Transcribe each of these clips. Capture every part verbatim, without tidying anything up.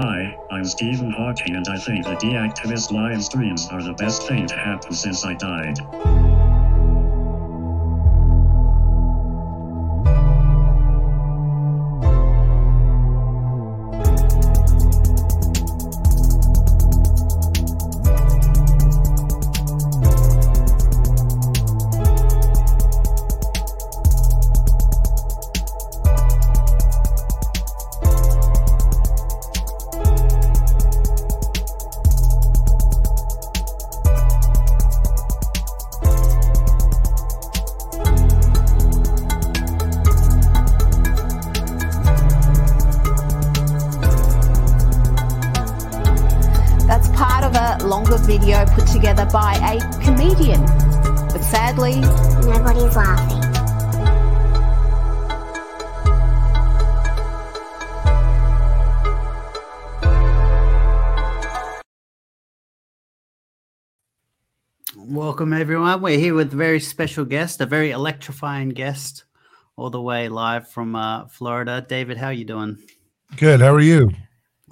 Hi, I'm Stephen Hawking, and I think the deactivist live streams are the best thing to happen since I died. Together by a comedian, but sadly, nobody's laughing. Welcome, everyone. We're here with a very special guest, a very electrifying guest, all the way live from uh, Florida. David, how are you doing? Good. How are you?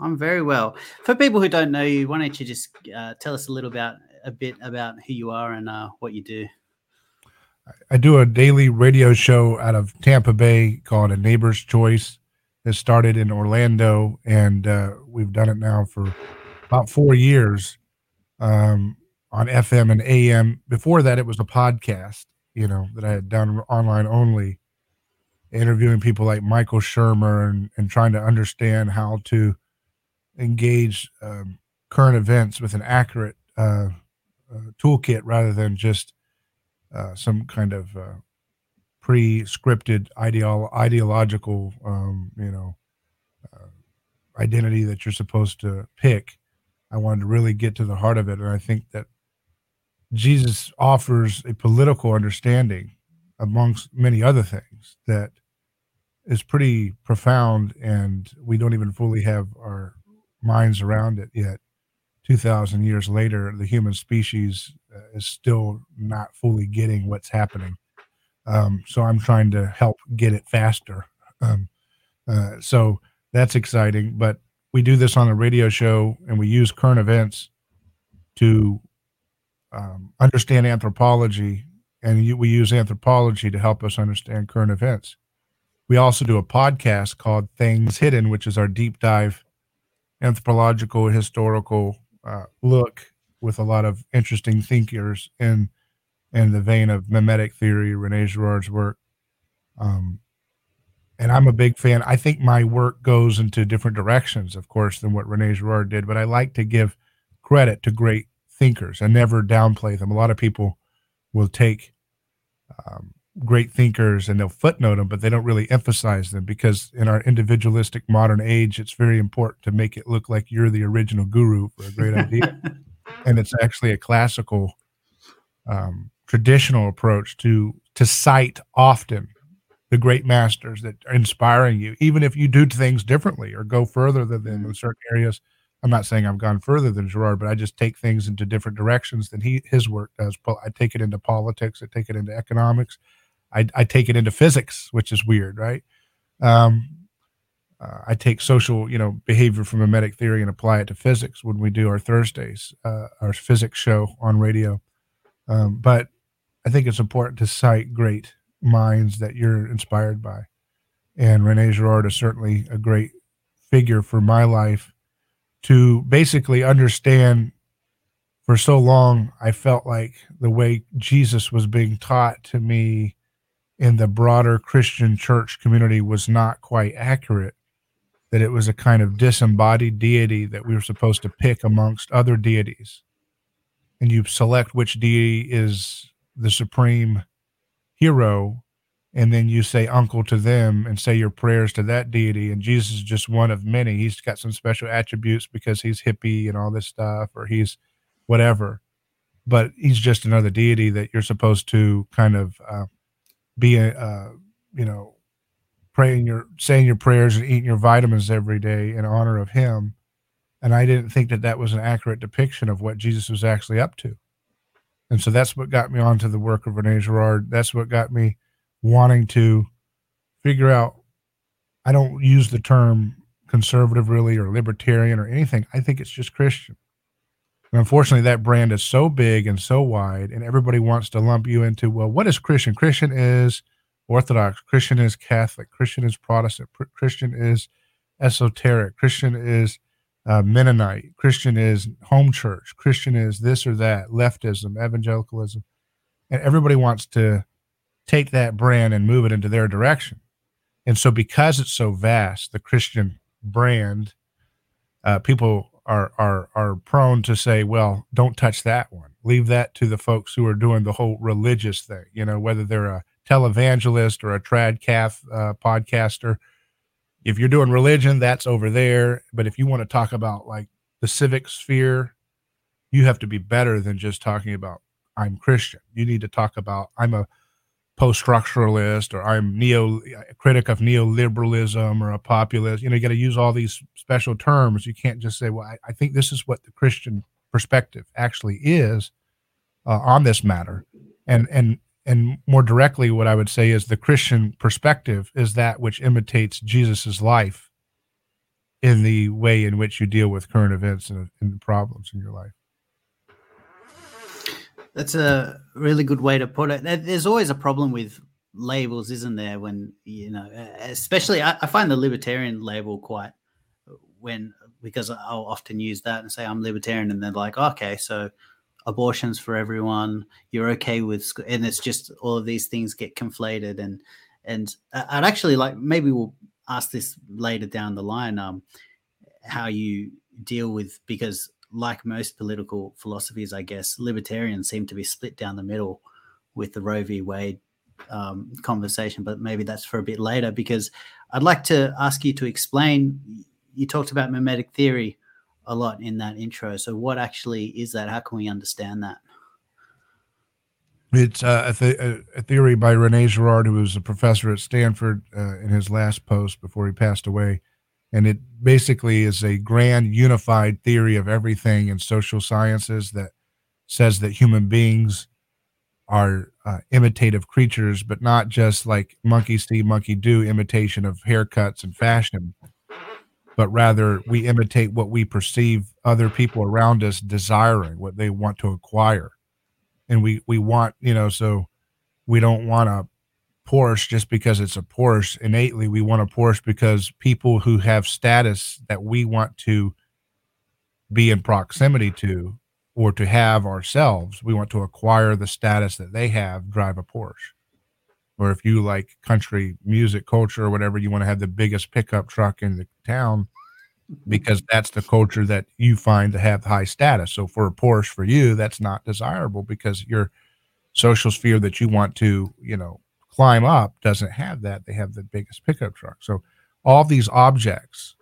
I'm very well. For people who don't know you, why don't you just uh, tell us a little about a bit about who you are and uh, what you do. I do a daily radio show out of Tampa Bay called A Neighbor's Choice. It started in Orlando, and uh, we've done it now for about four years um, on F M and A M. Before that, it was a podcast, you know, that I had done online only, interviewing people like Michael Shermer and, and trying to understand how to engage um, current events with an accurate uh toolkit rather than just uh, some kind of uh, pre-scripted ideolo- ideological, um, you know, uh, identity that you're supposed to pick. I wanted to really get to the heart of it. And I think that Jesus offers a political understanding, amongst many other things, that is pretty profound, and we don't even fully have our minds around it yet. two thousand years later, the human species uh, is still not fully getting what's happening. Um, so I'm trying to help get it faster. Um, uh, so that's exciting. But we do this on a radio show, and we use current events to um, understand anthropology, and you, we use anthropology to help us understand current events. We also do a podcast called Things Hidden, which is our deep dive anthropological, historical Uh, look with a lot of interesting thinkers in in the vein of memetic theory, René Girard's work. Um, and I'm a big fan. I think my work goes into different directions, of course, than what René Girard did, but I like to give credit to great thinkers. I never downplay them. A lot of people will take um, great thinkers and they'll footnote them, but they don't really emphasize them, because in our individualistic modern age, it's very important to make it look like you're the original guru for a great idea. And it's actually a classical, um, traditional approach to, to cite often the great masters that are inspiring you, even if you do things differently or go further than them in certain areas. I'm not saying I've gone further than Girard, but I just take things into different directions than he, his work does. I take it into politics. I take it into economics. I, I take it into physics, which is weird, right? Um, uh, I take social, you know, behavior from memetic theory and apply it to physics when we do our Thursdays, uh, our physics show on radio. Um, but I think it's important to cite great minds that you're inspired by. And René Girard is certainly a great figure for my life to basically understand. For so long, I felt like the way Jesus was being taught to me in the broader Christian church community was not quite accurate, that it was a kind of disembodied deity that we were supposed to pick amongst other deities. And you select which deity is the supreme hero, and then you say uncle to them and say your prayers to that deity. And Jesus is just one of many. He's got some special attributes because he's hippie and all this stuff, or he's whatever, but he's just another deity that you're supposed to kind of uh, be, a, uh, you know, praying your, saying your prayers and eating your vitamins every day in honor of him. And I didn't think that that was an accurate depiction of what Jesus was actually up to. And so that's what got me onto the work of René Girard. That's what got me wanting to figure out, I don't use the term, conservative really, or libertarian or anything. I think it's just Christian. And unfortunately, that brand is so big and so wide, and everybody wants to lump you into, well, what is Christian? Christian is Orthodox. Christian is Catholic. Christian is Protestant. Christian is esoteric. Christian is uh, Mennonite. Christian is home church. Christian is this or that, leftism, evangelicalism. And everybody wants to take that brand and move it into their direction. And so because it's so vast, the Christian brand, uh, people are are are prone to say, well, don't touch that one. Leave that to the folks who are doing the whole religious thing, you know, whether they're a televangelist or a trad calf uh, podcaster. If you're doing religion, that's over there. But if you want to talk about like the civic sphere, you have to be better than just talking about I'm Christian. You need to talk about I'm a post-structuralist, or I'm neo a critic of neoliberalism, or a populist. You know, you got to use all these special terms. You can't just say, well, I, I think this is what the Christian perspective actually is uh, on this matter. And, and, and more directly, what I would say is the Christian perspective is that which imitates Jesus's life in the way in which you deal with current events and, and problems in your life. That's a really good way to put it. There's always a problem with labels, isn't there? When, you know, especially I, I find the libertarian label quite when, because I'll often use that and say I'm libertarian, and they're like, okay, so abortion's for everyone. You're okay with, and it's just all of these things get conflated. And, and I'd actually like, maybe we'll ask this later down the line, um, how you deal with, because like most political philosophies, I guess, libertarians seem to be split down the middle with the Roe v. Wade um, conversation, but maybe that's for a bit later, because I'd like to ask you to explain, you talked about mimetic theory a lot in that intro. So what actually is that? How can we understand that? It's uh, a, th- a theory by René Girard, who was a professor at Stanford uh, in his last post before he passed away. And it basically is a grand unified theory of everything in social sciences that says that human beings are uh, imitative creatures, but not just like monkey see, monkey do imitation of haircuts and fashion, but rather we imitate what we perceive other people around us desiring, what they want to acquire. And we, we want, you know, so we don't want to Porsche just because it's a Porsche. Innately, we want a Porsche because people who have status that we want to be in proximity to or to have ourselves, we want to acquire the status that they have, drive a Porsche. Or if you like country music, culture, or whatever, you want to have the biggest pickup truck in the town because that's the culture that you find to have high status. So for a Porsche, for you, that's not desirable because your social sphere that you want to, you know, climb up doesn't have that. They have the biggest pickup truck. So all these objects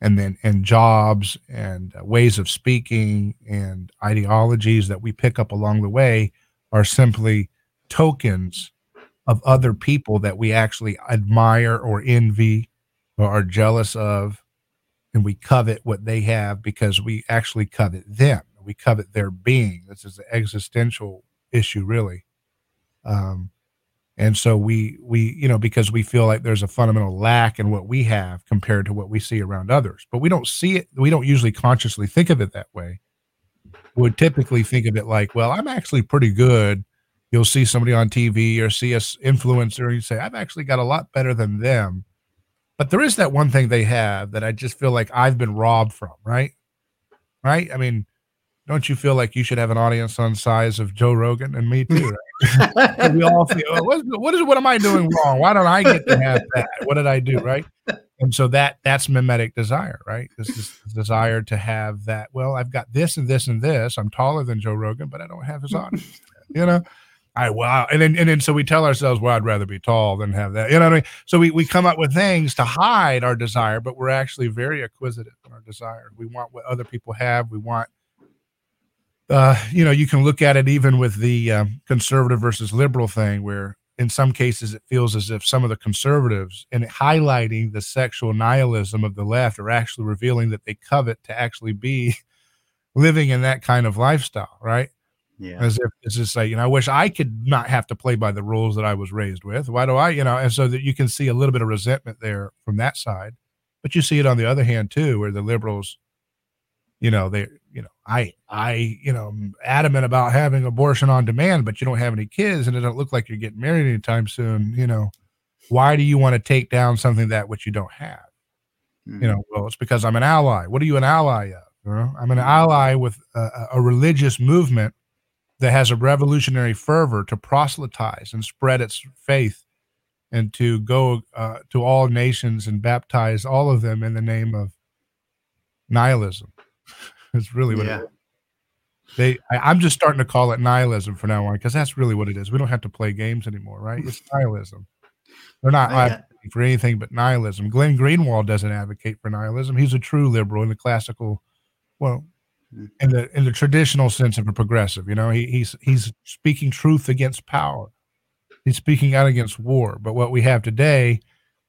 and then and jobs and ways of speaking and ideologies that we pick up along the way are simply tokens of other people that we actually admire or envy or are jealous of, and we covet what they have because we actually covet them. We covet their being. This is an existential issue, really. Um, And so we, we, you know, because we feel like there's a fundamental lack in what we have compared to what we see around others, but we don't see it. We don't usually consciously think of it that way. We would typically think of it like, well, I'm actually pretty good. You'll see somebody on T V or see an influencer and you say, I've actually got a lot better than them. But there is that one thing they have that I just feel like I've been robbed from, right? Right? I mean, don't you feel like you should have an audience on size of Joe Rogan and me too? Right? We all feel, oh, what, is, what is what am I doing wrong? Why don't I get to have that? What did I do, right? And so that that's mimetic desire, right? This is desire to have that. Well, I've got this and this and this. I'm taller than Joe Rogan, but I don't have his audience. You know, I wow. And then and then so we tell ourselves, well, I'd rather be tall than have that. You know what I mean? So we we come up with things to hide our desire, but we're actually very acquisitive in our desire. We want what other people have. We want. Uh, you know, you can look at it even with the um, conservative versus liberal thing, where in some cases it feels as if some of the conservatives, in highlighting the sexual nihilism of the left, are actually revealing that they covet to actually be living in that kind of lifestyle, right? Yeah. As if it's just like, you know, I wish I could not have to play by the rules that I was raised with. Why do I, you know, and so that you can see a little bit of resentment there from that side. But you see it on the other hand too, where the liberals, you know, they, you know, I, I, you know, I'm adamant about having abortion on demand, but you don't have any kids and it don't look like you're getting married anytime soon. You know, why do you want to take down something that which you don't have? Mm-hmm. You know, well, it's because I'm an ally. What are you an ally of? You know, I'm an ally with a, a religious movement that has a revolutionary fervor to proselytize and spread its faith and to go uh, to all nations and baptize all of them in the name of nihilism. That's really what yeah. it is. They, I, I'm just starting to call it nihilism from now on, because that's really what it is. We don't have to play games anymore, right? It's nihilism. They're not advocating for anything but nihilism. Glenn Greenwald doesn't advocate for nihilism. He's a true liberal in the classical, well, in the in the traditional sense of a progressive. You know, he, he's he's speaking truth against power. He's speaking out against war. But what we have today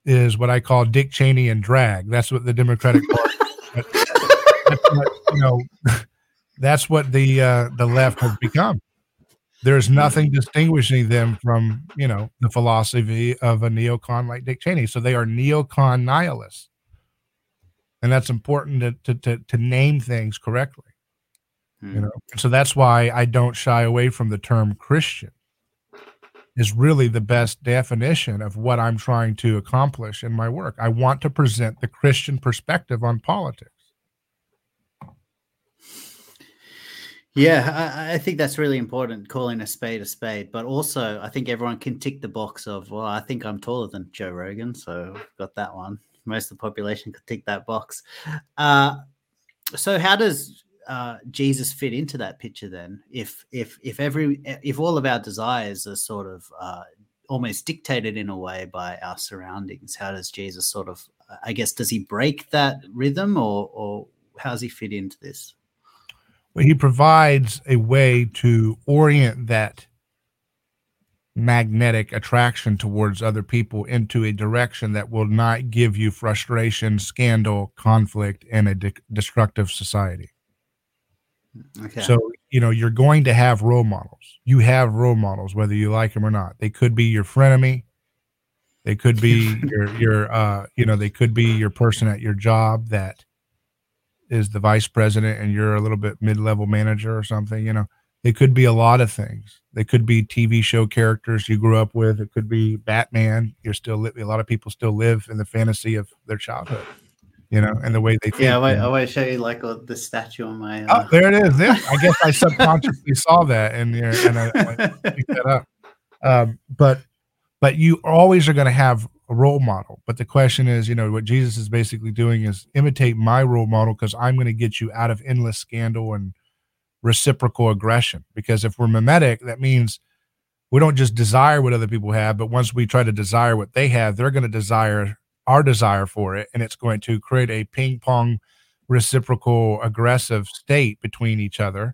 is what I call Dick Cheney and drag. That's what the Democratic Party, that's, that's what, you know, that's what the, uh, the left has become. There's nothing distinguishing them from, you know, the philosophy of a neocon like Dick Cheney. So they are neocon nihilists. And that's important to, to, to, to name things correctly. Hmm. You know? So that's why I don't shy away from the term Christian. Is really the best definition of what I'm trying to accomplish in my work. I want to present the Christian perspective on politics. Yeah, I, I think that's really important, calling a spade a spade. But also, I think everyone can tick the box of, well, I think I'm taller than Joe Rogan, so I've got that one. Most of the population could tick that box. Uh, so how does... Uh, Jesus fit into that picture then? If if if every if all of our desires are sort of uh, almost dictated in a way by our surroundings, how does Jesus sort of, I guess, does he break that rhythm, or or how does he fit into this? Well, he provides a way to orient that magnetic attraction towards other people into a direction that will not give you frustration, scandal, conflict, and a de- destructive society. Okay. So, you know, you're going to have role models. You have role models, whether you like them or not. They could be your frenemy. They could be your, your, uh, you know, they could be your person at your job that is the vice president and you're a little bit mid-level manager or something. You know, they could be a lot of things. They could be T V show characters you grew up with. It could be Batman. You're still, li- a lot of people still live in the fantasy of their childhood. You know, and the way they think. Yeah, I won't, I won't show you like uh, the statue on my. Uh... Oh, there it is. There. I guess I subconsciously saw that and, uh, and I, I picked that up. Um, but but you always are going to have a role model. But the question is, you know, what Jesus is basically doing is imitate my role model, because I'm going to get you out of endless scandal and reciprocal aggression. Because if we're mimetic, that means we don't just desire what other people have, but once we try to desire what they have, they're going to desire our desire for it, and it's going to create a ping pong, reciprocal, aggressive state between each other,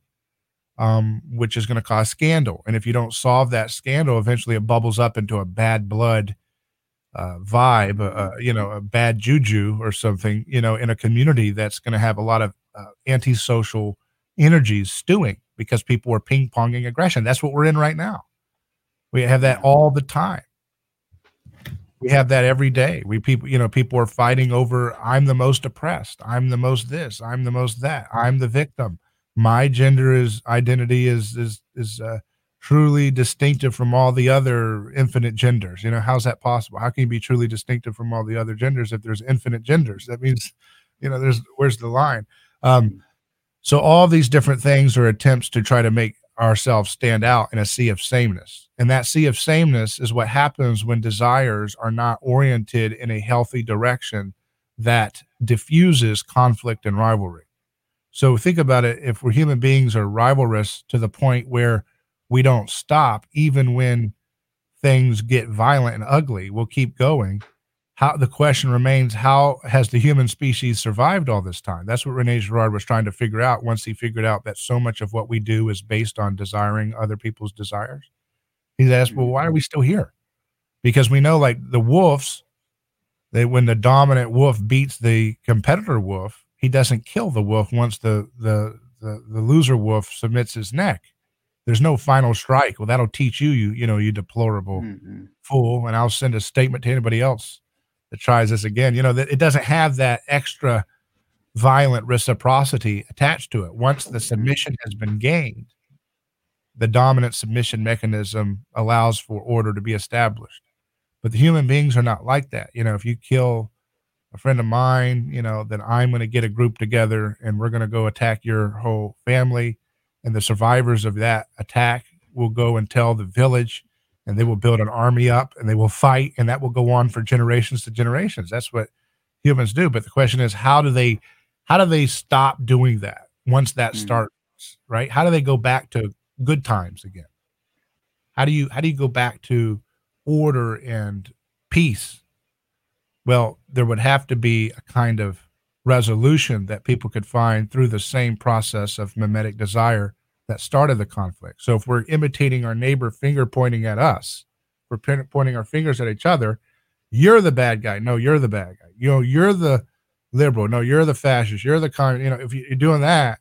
um, which is going to cause scandal. And if you don't solve that scandal, eventually it bubbles up into a bad blood uh, vibe, uh, you know, a bad juju or something, you know, in a community that's going to have a lot of uh, antisocial energies stewing because people are ping ponging aggression. That's what we're in right now. We have that all the time. We have that every day. We people, you know, people are fighting over, I'm the most oppressed. I'm the most this, I'm the most that, I'm the victim. My gender is identity is, is, is uh, truly distinctive from all the other infinite genders. You know, how's that possible? How can you be truly distinctive from all the other genders if there's infinite genders? That means, you know, there's, where's the line? Um, so all these different things are attempts to try to make ourselves stand out in a sea of sameness. And that sea of sameness is what happens when desires are not oriented in a healthy direction that diffuses conflict and rivalry. So think about it. If we're human beings are rivalrous to the point where we don't stop, even when things get violent and ugly, we'll keep going. How, the question remains, how has the human species survived all this time? That's what René Girard was trying to figure out once he figured out that so much of what we do is based on desiring other people's desires. He's asked, well, why are we still here? Because we know, like the wolves, they, when the dominant wolf beats the competitor wolf, he doesn't kill the wolf once the, the, the, the loser wolf submits his neck. There's no final strike. Well, that'll teach you, you, you know, you deplorable mm-hmm. fool. And I'll send a statement to anybody else that tries this again. You know, that it doesn't have that extra violent reciprocity attached to it. Once the submission has been gained, the dominant submission mechanism allows for order to be established. But the human beings are not like that. You know, if you kill a friend of mine, you know, then I'm going to get a group together and we're going to go attack your whole family. And the survivors of that attack will go and tell the village, and they will build an army up and they will fight. And that will go on for generations to generations. That's what humans do. But the question is, how do they, how do they stop doing that once that mm-hmm. starts, right? How do they go back to good times again? How do you, how do you go back to order and peace? Well, there would have to be a kind of resolution that people could find through the same process of mimetic desire that started the conflict. So if we're imitating our neighbor, finger pointing at us, we're pointing our fingers at each other. You're the bad guy. No, you're the bad guy. You know, you're the liberal. No, you're the fascist. You're the con. You know, if you're doing that,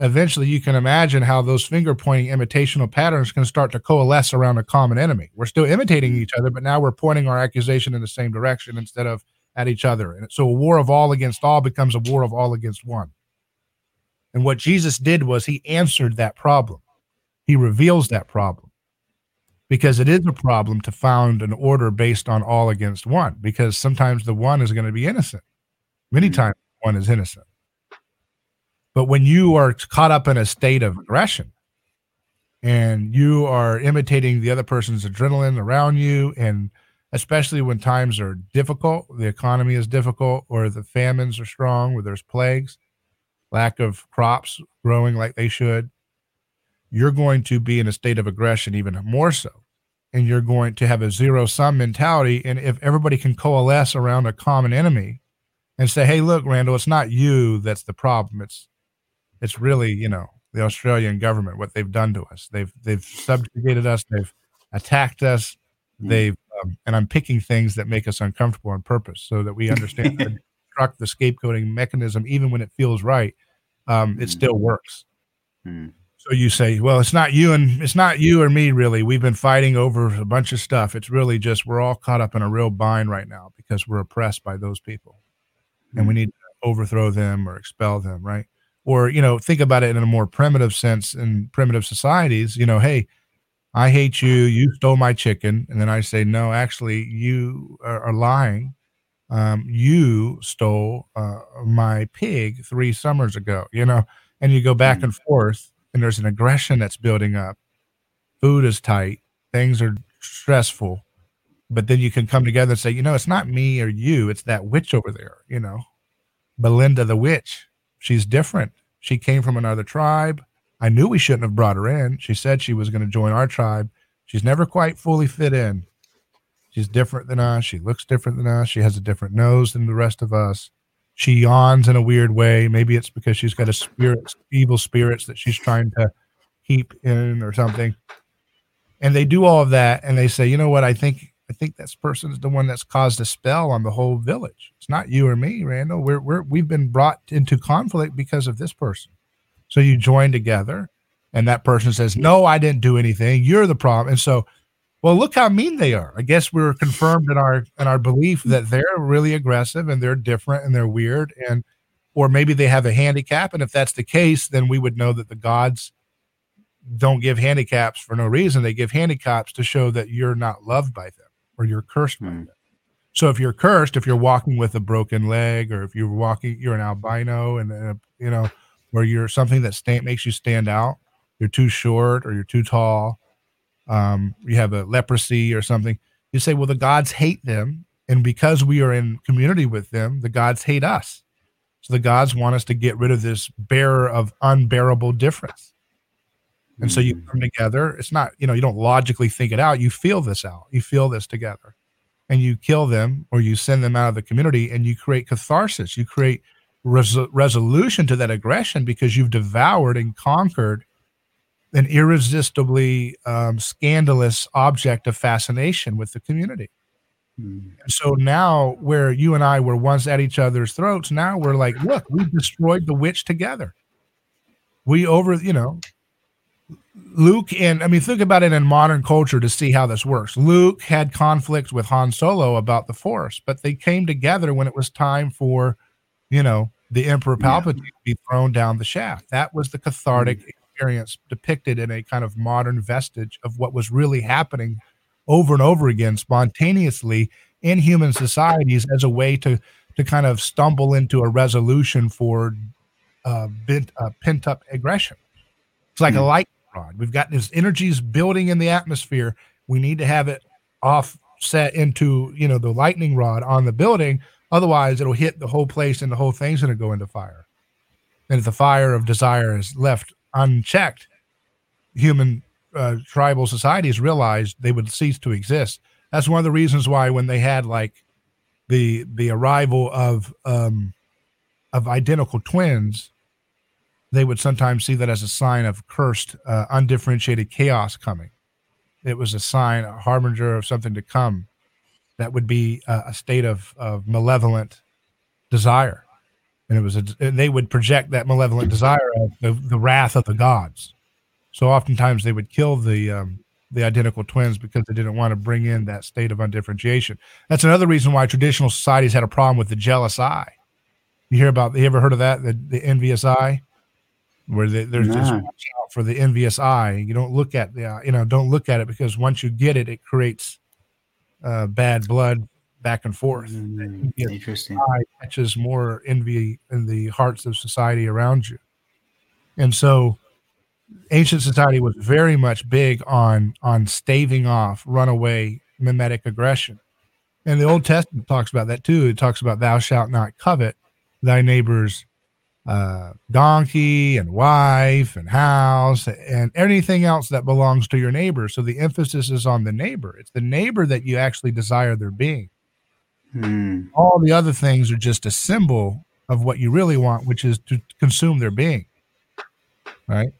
eventually you can imagine how those finger pointing imitational patterns can start to coalesce around a common enemy. We're still imitating each other, but now we're pointing our accusation in the same direction instead of at each other. And so a war of all against all becomes a war of all against one. And what Jesus did was he answered that problem. He reveals that problem, because it is a problem to found an order based on all against one, because sometimes the one is going to be innocent. Many times one is innocent. But when you are caught up in a state of aggression and you are imitating the other person's adrenaline around you, and especially when times are difficult, the economy is difficult, or the famines are strong, where there's plagues, lack of crops growing like they should, you're going to be in a state of aggression even more so. And you're going to have a zero-sum mentality. And if everybody can coalesce around a common enemy and say, hey, look, Randall, it's not you that's the problem. It's It's really, you know, the Australian government, what they've done to us. They've they've subjugated us. They've attacked us. They've um, and I'm picking things that make us uncomfortable on purpose, so that we understand that the scapegoating mechanism, even when it feels right, um, it still works. Mm. So you say, well, it's not you and it's not you or me, really. We've been fighting over a bunch of stuff. It's really just we're all caught up in a real bind right now because we're oppressed by those people, mm. and we need to overthrow them or expel them, right? Or, you know, think about it in a more primitive sense in primitive societies. You know, hey, I hate you. You stole my chicken. And then I say, no, actually, you are, are lying. Um, you stole uh, my pig three summers ago, you know, and you go back and forth, and there's an aggression that's building up. Food is tight. Things are stressful. But then you can come together and say, you know, it's not me or you. It's that witch over there, you know, Belinda the witch. She's different. She came from another tribe. I knew we shouldn't have brought her in. She said she was going to join our tribe. She's never quite fully fit in. She's different than us. She looks different than us. She has a different nose than the rest of us. She yawns in a weird way. Maybe it's because she's got a spirit, evil spirits that she's trying to keep in or something. And they do all of that. And they say, you know what? I think, I think this person's the one that's caused a spell on the whole village. It's not you or me, Randall. We're, we're, we've been brought into conflict because of this person. So you join together, and that person says, no, I didn't do anything. You're the problem. And so, well, look how mean they are. I guess we're confirmed in our, in our belief that they're really aggressive and they're different and they're weird. And, or maybe they have a handicap. And if that's the case, then we would know that the gods don't give handicaps for no reason. They give handicaps to show that you're not loved by them, or you're cursed by it. So if you're cursed, if you're walking with a broken leg, or if you're walking, you're an albino, and, and you know, or you're something that stand, makes you stand out, you're too short or you're too tall, um, you have a leprosy or something, you say, well, the gods hate them. And because we are in community with them, the gods hate us. So the gods want us to get rid of this bearer of unbearable difference. And so you come together. It's not, you know, you don't logically think it out. You feel this out. You feel this together, and you kill them, or you send them out of the community, and you create catharsis. You create res- resolution to that aggression, because you've devoured and conquered an irresistibly um, scandalous object of fascination with the community. Mm. And so now, where you and I were once at each other's throats, now we're like, look, we destroyed the witch together. We over, you know. Luke, and I mean, think about it in modern culture to see how this works. Luke had conflict with Han Solo about the Force, but they came together when it was time for, you know, the Emperor Palpatine yeah. to be thrown down the shaft. That was the cathartic mm-hmm. experience depicted in a kind of modern vestige of what was really happening over and over again spontaneously in human societies as a way to to kind of stumble into a resolution for uh, bent, uh, pent-up aggression. It's like mm-hmm. a light rod. We've got this energy's building in the atmosphere. We need to have it offset into, you know, the lightning rod on the building. Otherwise, it'll hit the whole place and the whole thing's going to go into fire. And if the fire of desire is left unchecked, human uh, tribal societies realized they would cease to exist. That's one of the reasons why when they had like the the arrival of um, of identical twins, they would sometimes see that as a sign of cursed, uh, undifferentiated chaos coming. It was a sign, a harbinger of something to come that would be uh, a state of, of malevolent desire. And it was a, and they would project that malevolent desire of the, the wrath of the gods. So oftentimes they would kill the um, the identical twins because they didn't want to bring in that state of undifferentiation. That's another reason why traditional societies had a problem with the jealous eye. You hear about, you ever heard of that, the, the envious eye? Where they, there's nah. just watch out for the envious eye. You don't look at the, uh, you know, don't look at it because once you get it, it creates uh, bad blood back and forth. Mm, and interesting. Eye catches more envy in the hearts of society around you, and so ancient society was very much big on on staving off runaway mimetic aggression, and the Old Testament talks about that too. It talks about thou shalt not covet thy neighbor's Uh, donkey and wife and house and anything else that belongs to your neighbor. So the emphasis is on the neighbor. It's the neighbor that you actually desire their being. Hmm. All the other things are just a symbol of what you really want, which is to consume their being, right?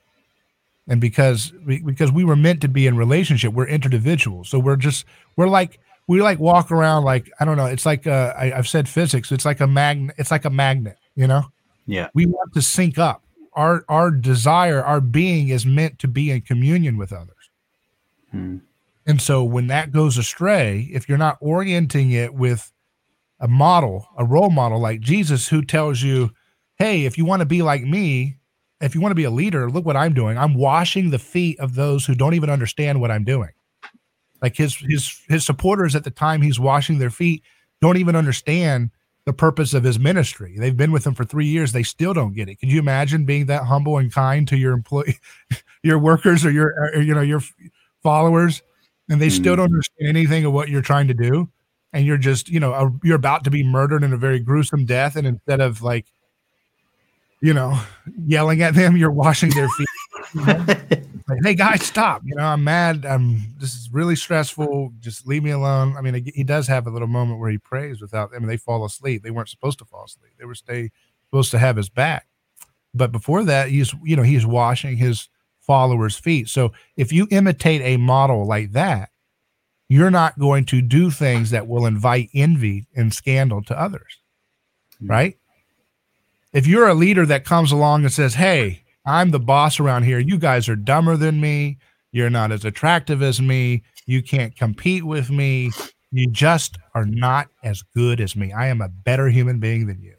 And because we, because we were meant to be in relationship, we're interdividual. So we're just we're like we like walk around like I don't know. It's like uh, I, I've said physics. It's like a magnet. It's like a magnet. You know. Yeah, we want to sync up. Our our desire, our being is meant to be in communion with others. Hmm. And so when that goes astray, if you're not orienting it with a model, a role model like Jesus, who tells you, hey, if you want to be like me, if you want to be a leader, look what I'm doing. I'm washing the feet of those who don't even understand what I'm doing. Like his his his supporters at the time he's washing their feet don't even understand the purpose of his ministry. They've been with him for three years. They still don't get it. Can you imagine being that humble and kind to your employee, your workers, or your, or, you know, your followers, and they mm. still don't understand anything of what you're trying to do? And you're just, you know, a, you're about to be murdered in a very gruesome death. And instead of like, you know, yelling at them, you're washing their feet. You know? Like, hey guys, stop. You know, I'm mad. I'm this is really stressful. Just leave me alone. I mean, he does have a little moment where he prays without them. I mean, they fall asleep. They weren't supposed to fall asleep. They were stay supposed to have his back. But before that, he's, you know, he's washing his followers' feet. So if you imitate a model like that, you're not going to do things that will invite envy and scandal to others. Mm-hmm. Right? If you're a leader that comes along and says, hey, I'm the boss around here. You guys are dumber than me. You're not as attractive as me. You can't compete with me. You just are not as good as me. I am a better human being than you.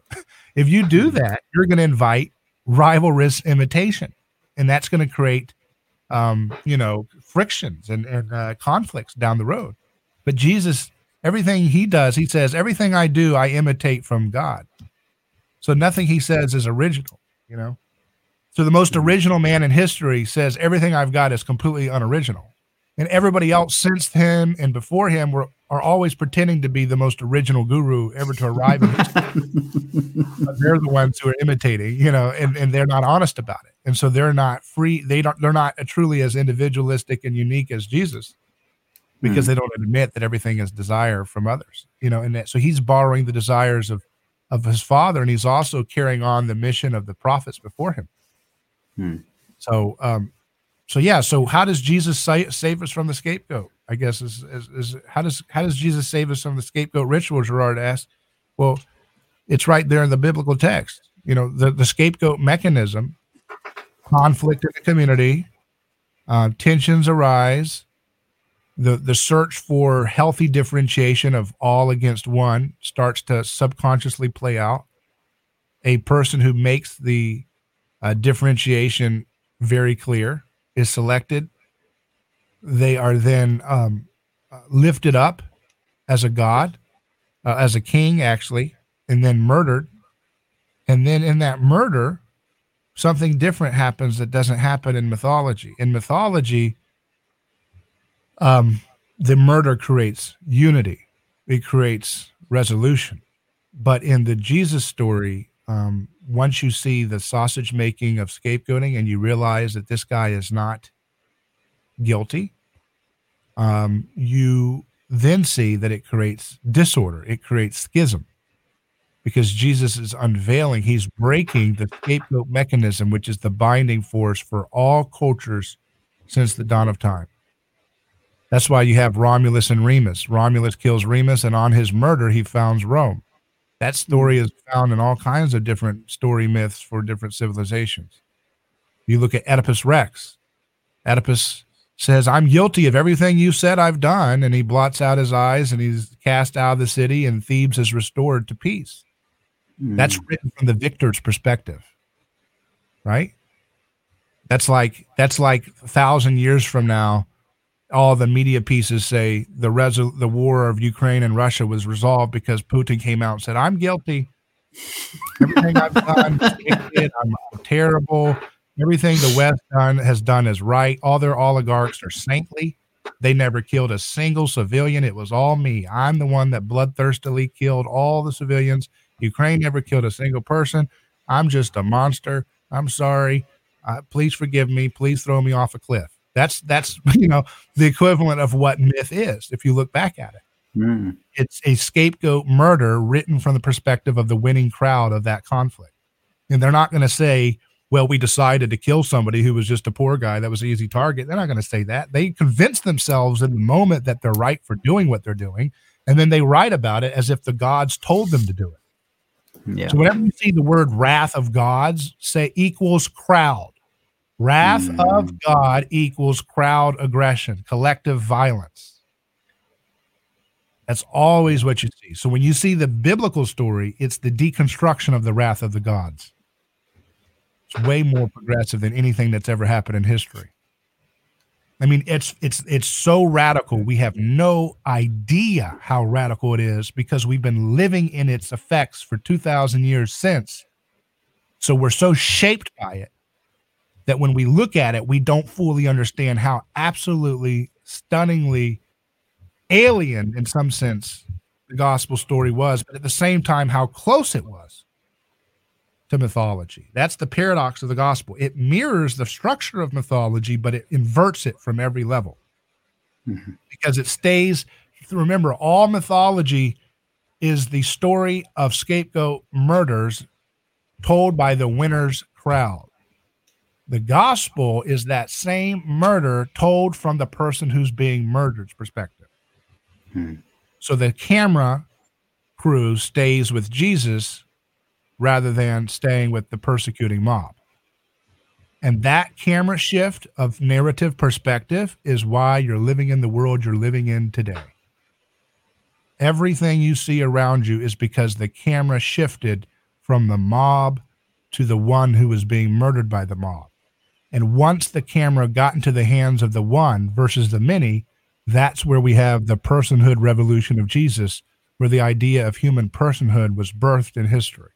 If you do that, you're going to invite rivalrous imitation, and that's going to create, um, you know, frictions and, and uh, conflicts down the road. But Jesus, everything he does, he says, everything I do, I imitate from God. So nothing he says is original, you know? So the most original man in history says everything I've got is completely unoriginal. And everybody else since him and before him were, are always pretending to be the most original guru ever to arrive at history. But they're the ones who are imitating, you know, and, and they're not honest about it. And so they're not free. They don't, they're not truly as individualistic and unique as Jesus because mm-hmm. they don't admit that everything is desire from others, you know, and that, so he's borrowing the desires of, of his father. And he's also carrying on the mission of the prophets before him. Hmm. So, um, so yeah. So, how does Jesus sa- save us from the scapegoat? I guess is, is is how does how does Jesus save us from the scapegoat ritual? Girard asked. Well, it's right there in the biblical text. You know, the, the scapegoat mechanism, conflict in the community, Uh, tensions arise. The, the search for healthy differentiation of all against one starts to subconsciously play out. A person who makes the uh, differentiation very clear is selected. They are then um, lifted up as a god, uh, as a king, actually, and then murdered. And then in that murder, something different happens that doesn't happen in mythology. In mythology, um, the murder creates unity. It creates resolution. But in the Jesus story, um, once you see the sausage making of scapegoating and you realize that this guy is not guilty, um, you then see that it creates disorder. It creates schism. Because Jesus is unveiling, he's breaking the scapegoat mechanism, which is the binding force for all cultures since the dawn of time. That's why you have Romulus and Remus. Romulus kills Remus, and on his murder, he founds Rome. That story is found in all kinds of different story myths for different civilizations. You look at Oedipus Rex. Oedipus says, I'm guilty of everything you said I've done, and he blots out his eyes, and he's cast out of the city, and Thebes is restored to peace. That's written from the victor's perspective, right? That's like that's like a thousand years from now, all the media pieces say the resol- the war of Ukraine and Russia was resolved because Putin came out and said, I'm guilty. Everything I've done, I'm terrible. Everything the West done has done is right. All their oligarchs are saintly. They never killed a single civilian. It was all me. I'm the one that bloodthirstily killed all the civilians. Ukraine never killed a single person. I'm just a monster. I'm sorry. Uh, please forgive me. Please throw me off a cliff. That's that's you know the equivalent of what myth is. If you look back at it, mm. It's a scapegoat murder written from the perspective of the winning crowd of that conflict, and they're not going to say, "Well, we decided to kill somebody who was just a poor guy that was an easy target." They're not going to say that. They convince themselves in the moment that they're right for doing what they're doing, and then they write about it as if the gods told them to do it. Yeah. So whenever you see the word wrath of gods, say equals crowd. Wrath mm. of God equals crowd aggression, collective violence. That's always what you see. So when you see the biblical story, it's the deconstruction of the wrath of the gods. It's way more progressive than anything that's ever happened in history. I mean, it's it's it's so radical. We have no idea how radical it is because we've been living in its effects for two thousand years since. So we're so shaped by it that when we look at it, we don't fully understand how absolutely, stunningly alien, in some sense, the gospel story was, but at the same time, how close it was to mythology. That's the paradox of the gospel. It mirrors the structure of mythology, but it inverts it from every level mm-hmm. because it stays. Remember, all mythology is the story of scapegoat murders told by the winner's crowd. The gospel is that same murder told from the person who's being murdered's perspective. Mm-hmm. So the camera crew stays with Jesus rather than staying with the persecuting mob. And that camera shift of narrative perspective is why you're living in the world you're living in today. Everything you see around you is because the camera shifted from the mob to the one who was being murdered by the mob. And once the camera got into the hands of the one versus the many, that's where we have the personhood revolution of Jesus, where the idea of human personhood was birthed in history.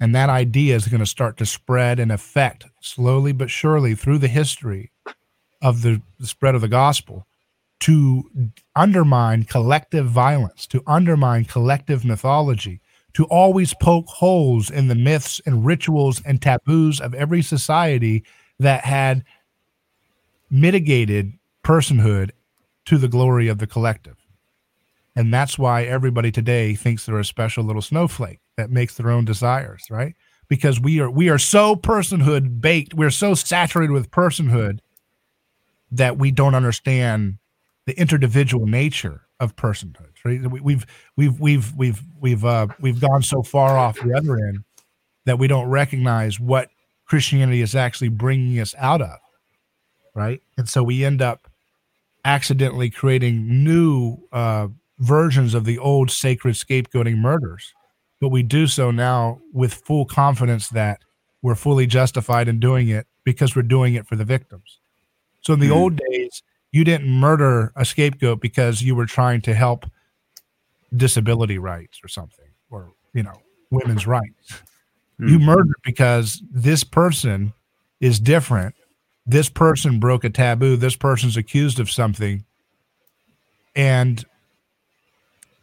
And that idea is going to start to spread and affect slowly but surely through the history of the, the spread of the gospel to undermine collective violence, to undermine collective mythology, to always poke holes in the myths and rituals and taboos of every society that had mitigated personhood to the glory of the collective. And that's why everybody today thinks they're a special little snowflake that makes their own desires, right? Because we are we are so personhood baked, we're so saturated with personhood that we don't understand the interindividual nature of personhood. Right? We, we've we've we've we've we've uh, we've gone so far off the other end that we don't recognize what Christianity is actually bringing us out of. right? And so we end up accidentally creating new uh, versions of the old sacred scapegoating murders. But we do so now with full confidence that we're fully justified in doing it because we're doing it for the victims. So in the mm. old days, you didn't murder a scapegoat because you were trying to help disability rights or something, or, you know, women's rights. Mm. You murdered because this person is different. This person broke a taboo. This person's accused of something. And,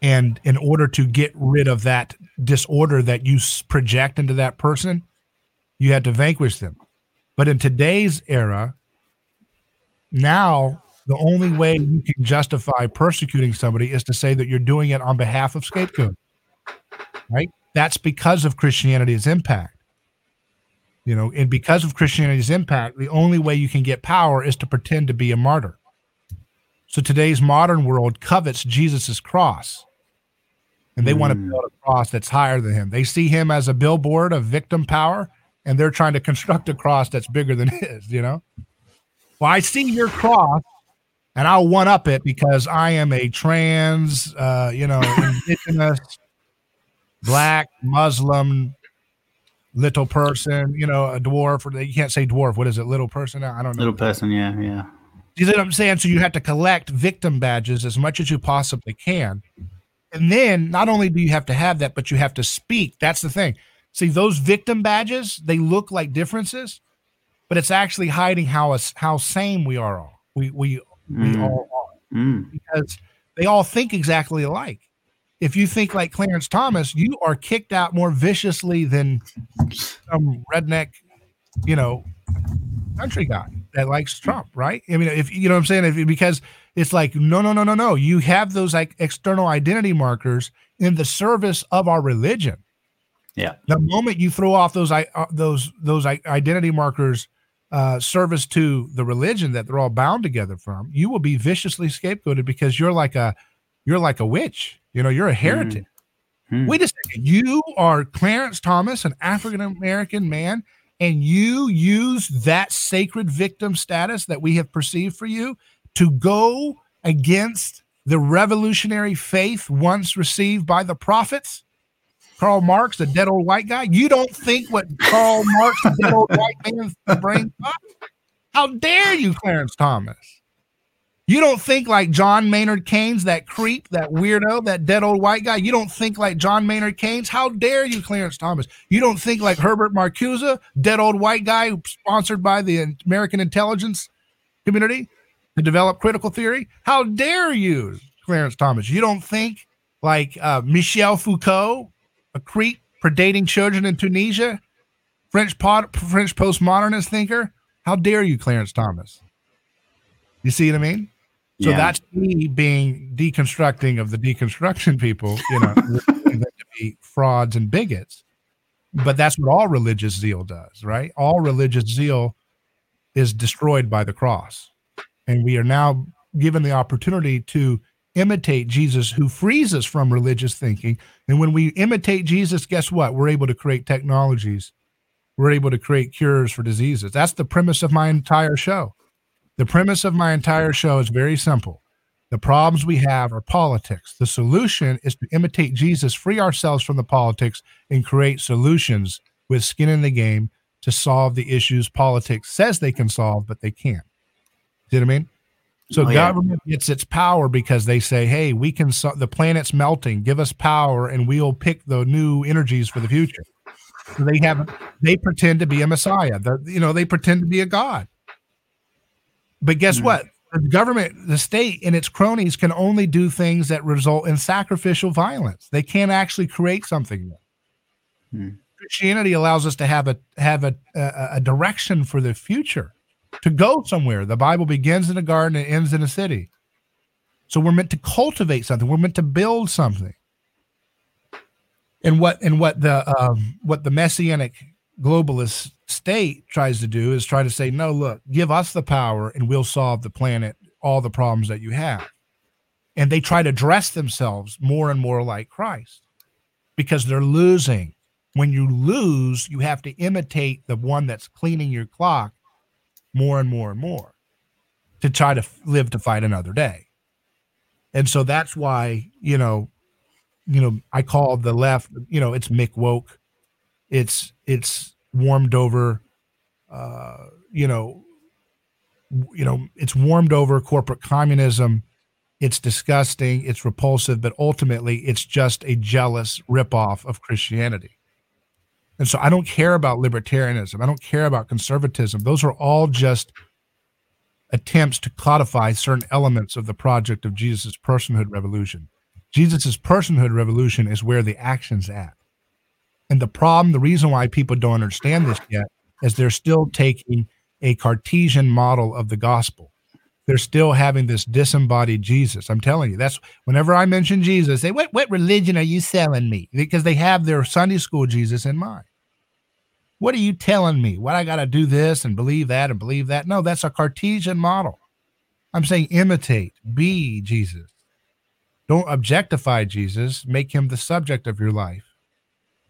and in order to get rid of that disorder that you project into that person, you had to vanquish them. But in today's era, now the only way you can justify persecuting somebody is to say that you're doing it on behalf of scapegoat, right? That's because of Christianity's impact, you know, and because of Christianity's impact, the only way you can get power is to pretend to be a martyr. So today's modern world covets Jesus's cross, and they mm. want to build a cross that's higher than him. They see him as a billboard of victim power, and they're trying to construct a cross that's bigger than his, you know? Well, I see your cross, and I'll one-up it because I am a trans, uh, you know, indigenous, black, Muslim, little person, you know, a dwarf. Or you can't say dwarf. What is it, little person? I don't know. Little person, yeah, yeah. You see what I'm saying? So you have to collect victim badges as much as you possibly can. And then not only do you have to have that, but you have to speak. That's the thing. See, those victim badges, they look like differences, but it's actually hiding how us, how same we are all. We we, mm. we all are. Mm. Because they all think exactly alike. If you think like Clarence Thomas, you are kicked out more viciously than some redneck, you know, country guy that likes Trump, right? I mean, if you know what I'm saying, if, because it's like, no, no, no, no, no. You have those like external identity markers in the service of our religion. Yeah. The moment you throw off those uh, those those identity markers, uh, service to the religion that they're all bound together from, you will be viciously scapegoated because you're like a you're like a witch. You know, you're a heretic. Mm. Mm. Wait a second. You are Clarence Thomas, an African American man, and you use that sacred victim status that we have perceived for you to go against the revolutionary faith once received by the prophets. Karl Marx, the dead old white guy. You don't think what Karl Marx, the dead old white man's brain thought? How dare you, Clarence Thomas? You don't think like John Maynard Keynes, that creep, that weirdo, that dead old white guy. You don't think like John Maynard Keynes. How dare you, Clarence Thomas? You don't think like Herbert Marcuse, dead old white guy sponsored by the American intelligence community to develop critical theory. How dare you, Clarence Thomas? You don't think like uh, Michel Foucault, a creep predating children in Tunisia, French pod, French postmodernist thinker. How dare you, Clarence Thomas? You see what I mean? So yeah. That's me being deconstructing of the deconstruction people, you know, to be frauds and bigots. But that's what all religious zeal does, right? All religious zeal is destroyed by the cross. And we are now given the opportunity to imitate Jesus, who frees us from religious thinking. And when we imitate Jesus, guess what? We're able to create technologies. We're able to create cures for diseases. That's the premise of my entire show. The premise of my entire show is very simple. The problems we have are politics. The solution is to imitate Jesus, free ourselves from the politics, and create solutions with skin in the game to solve the issues politics says they can solve, but they can't. Do you know what I mean? So oh, government yeah. gets its power because they say, hey, we can, so- the planet's melting, give us power and we'll pick the new energies for the future. So they have, they pretend to be a messiah. They're, you know, they pretend to be a god. But guess mm-hmm. what? The government, the state and its cronies can only do things that result in sacrificial violence. They can't actually create something. Mm-hmm. Christianity allows us to have a, have a, a, a direction for the future, to go somewhere. The Bible begins in a garden and ends in a city. So we're meant to cultivate something. We're meant to build something. And what and what the um, what the messianic globalist state tries to do is try to say, no, look, give us the power and we'll solve the planet, all the problems that you have. And they try to dress themselves more and more like Christ because they're losing. When you lose, you have to imitate the one that's cleaning your clock more and more and more. to try to live to fight another day. And so that's why, you know, you know, I call the left, you know, it's Mick woke, it's, it's warmed over, uh, you know, you know, it's warmed over corporate communism. It's disgusting. It's repulsive, but ultimately it's just a jealous ripoff of Christianity. And so I don't care about libertarianism. I don't care about conservatism. Those are all just attempts to codify certain elements of the project of Jesus' personhood revolution. Jesus' personhood revolution is where the action's at. And the problem, the reason why people don't understand this yet is they're still taking a Cartesian model of the gospel. They're still having this disembodied Jesus. I'm telling you, that's whenever I mention Jesus, they what what religion are you selling me? Because they have their Sunday school Jesus in mind. What are you telling me? What I got to do this and believe that and believe that? No, that's a Cartesian model. I'm saying imitate, be Jesus. Don't objectify Jesus. Make him the subject of your life.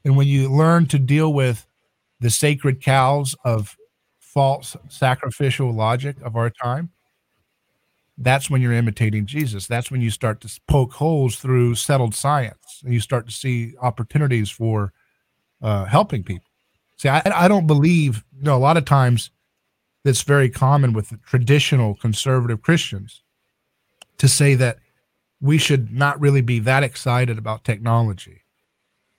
And when you learn to deal with the sacred cows of false sacrificial logic of our time, that's when you're imitating Jesus. That's when you start to poke holes through settled science, and you start to see opportunities for uh, helping people. See, I, I don't believe, you know, a lot of times that's very common with the traditional conservative Christians to say that we should not really be that excited about technology.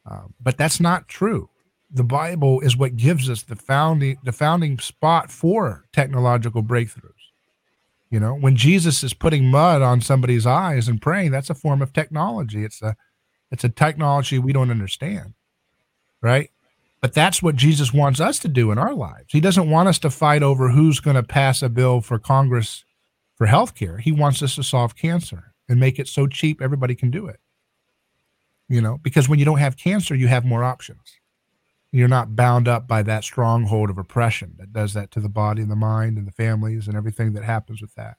Uh, but that's not true. The Bible is what gives us the founding, the founding spot for technological breakthroughs. You know, when Jesus is putting mud on somebody's eyes and praying, that's a form of technology. It's a, it's a technology we don't understand, right? But that's what Jesus wants us to do in our lives. He doesn't want us to fight over who's going to pass a bill for Congress for healthcare. He wants us to solve cancer and make it so cheap everybody can do it. You know, because when you don't have cancer, you have more options. You're not bound up by that stronghold of oppression that does that to the body and the mind and the families and everything that happens with that.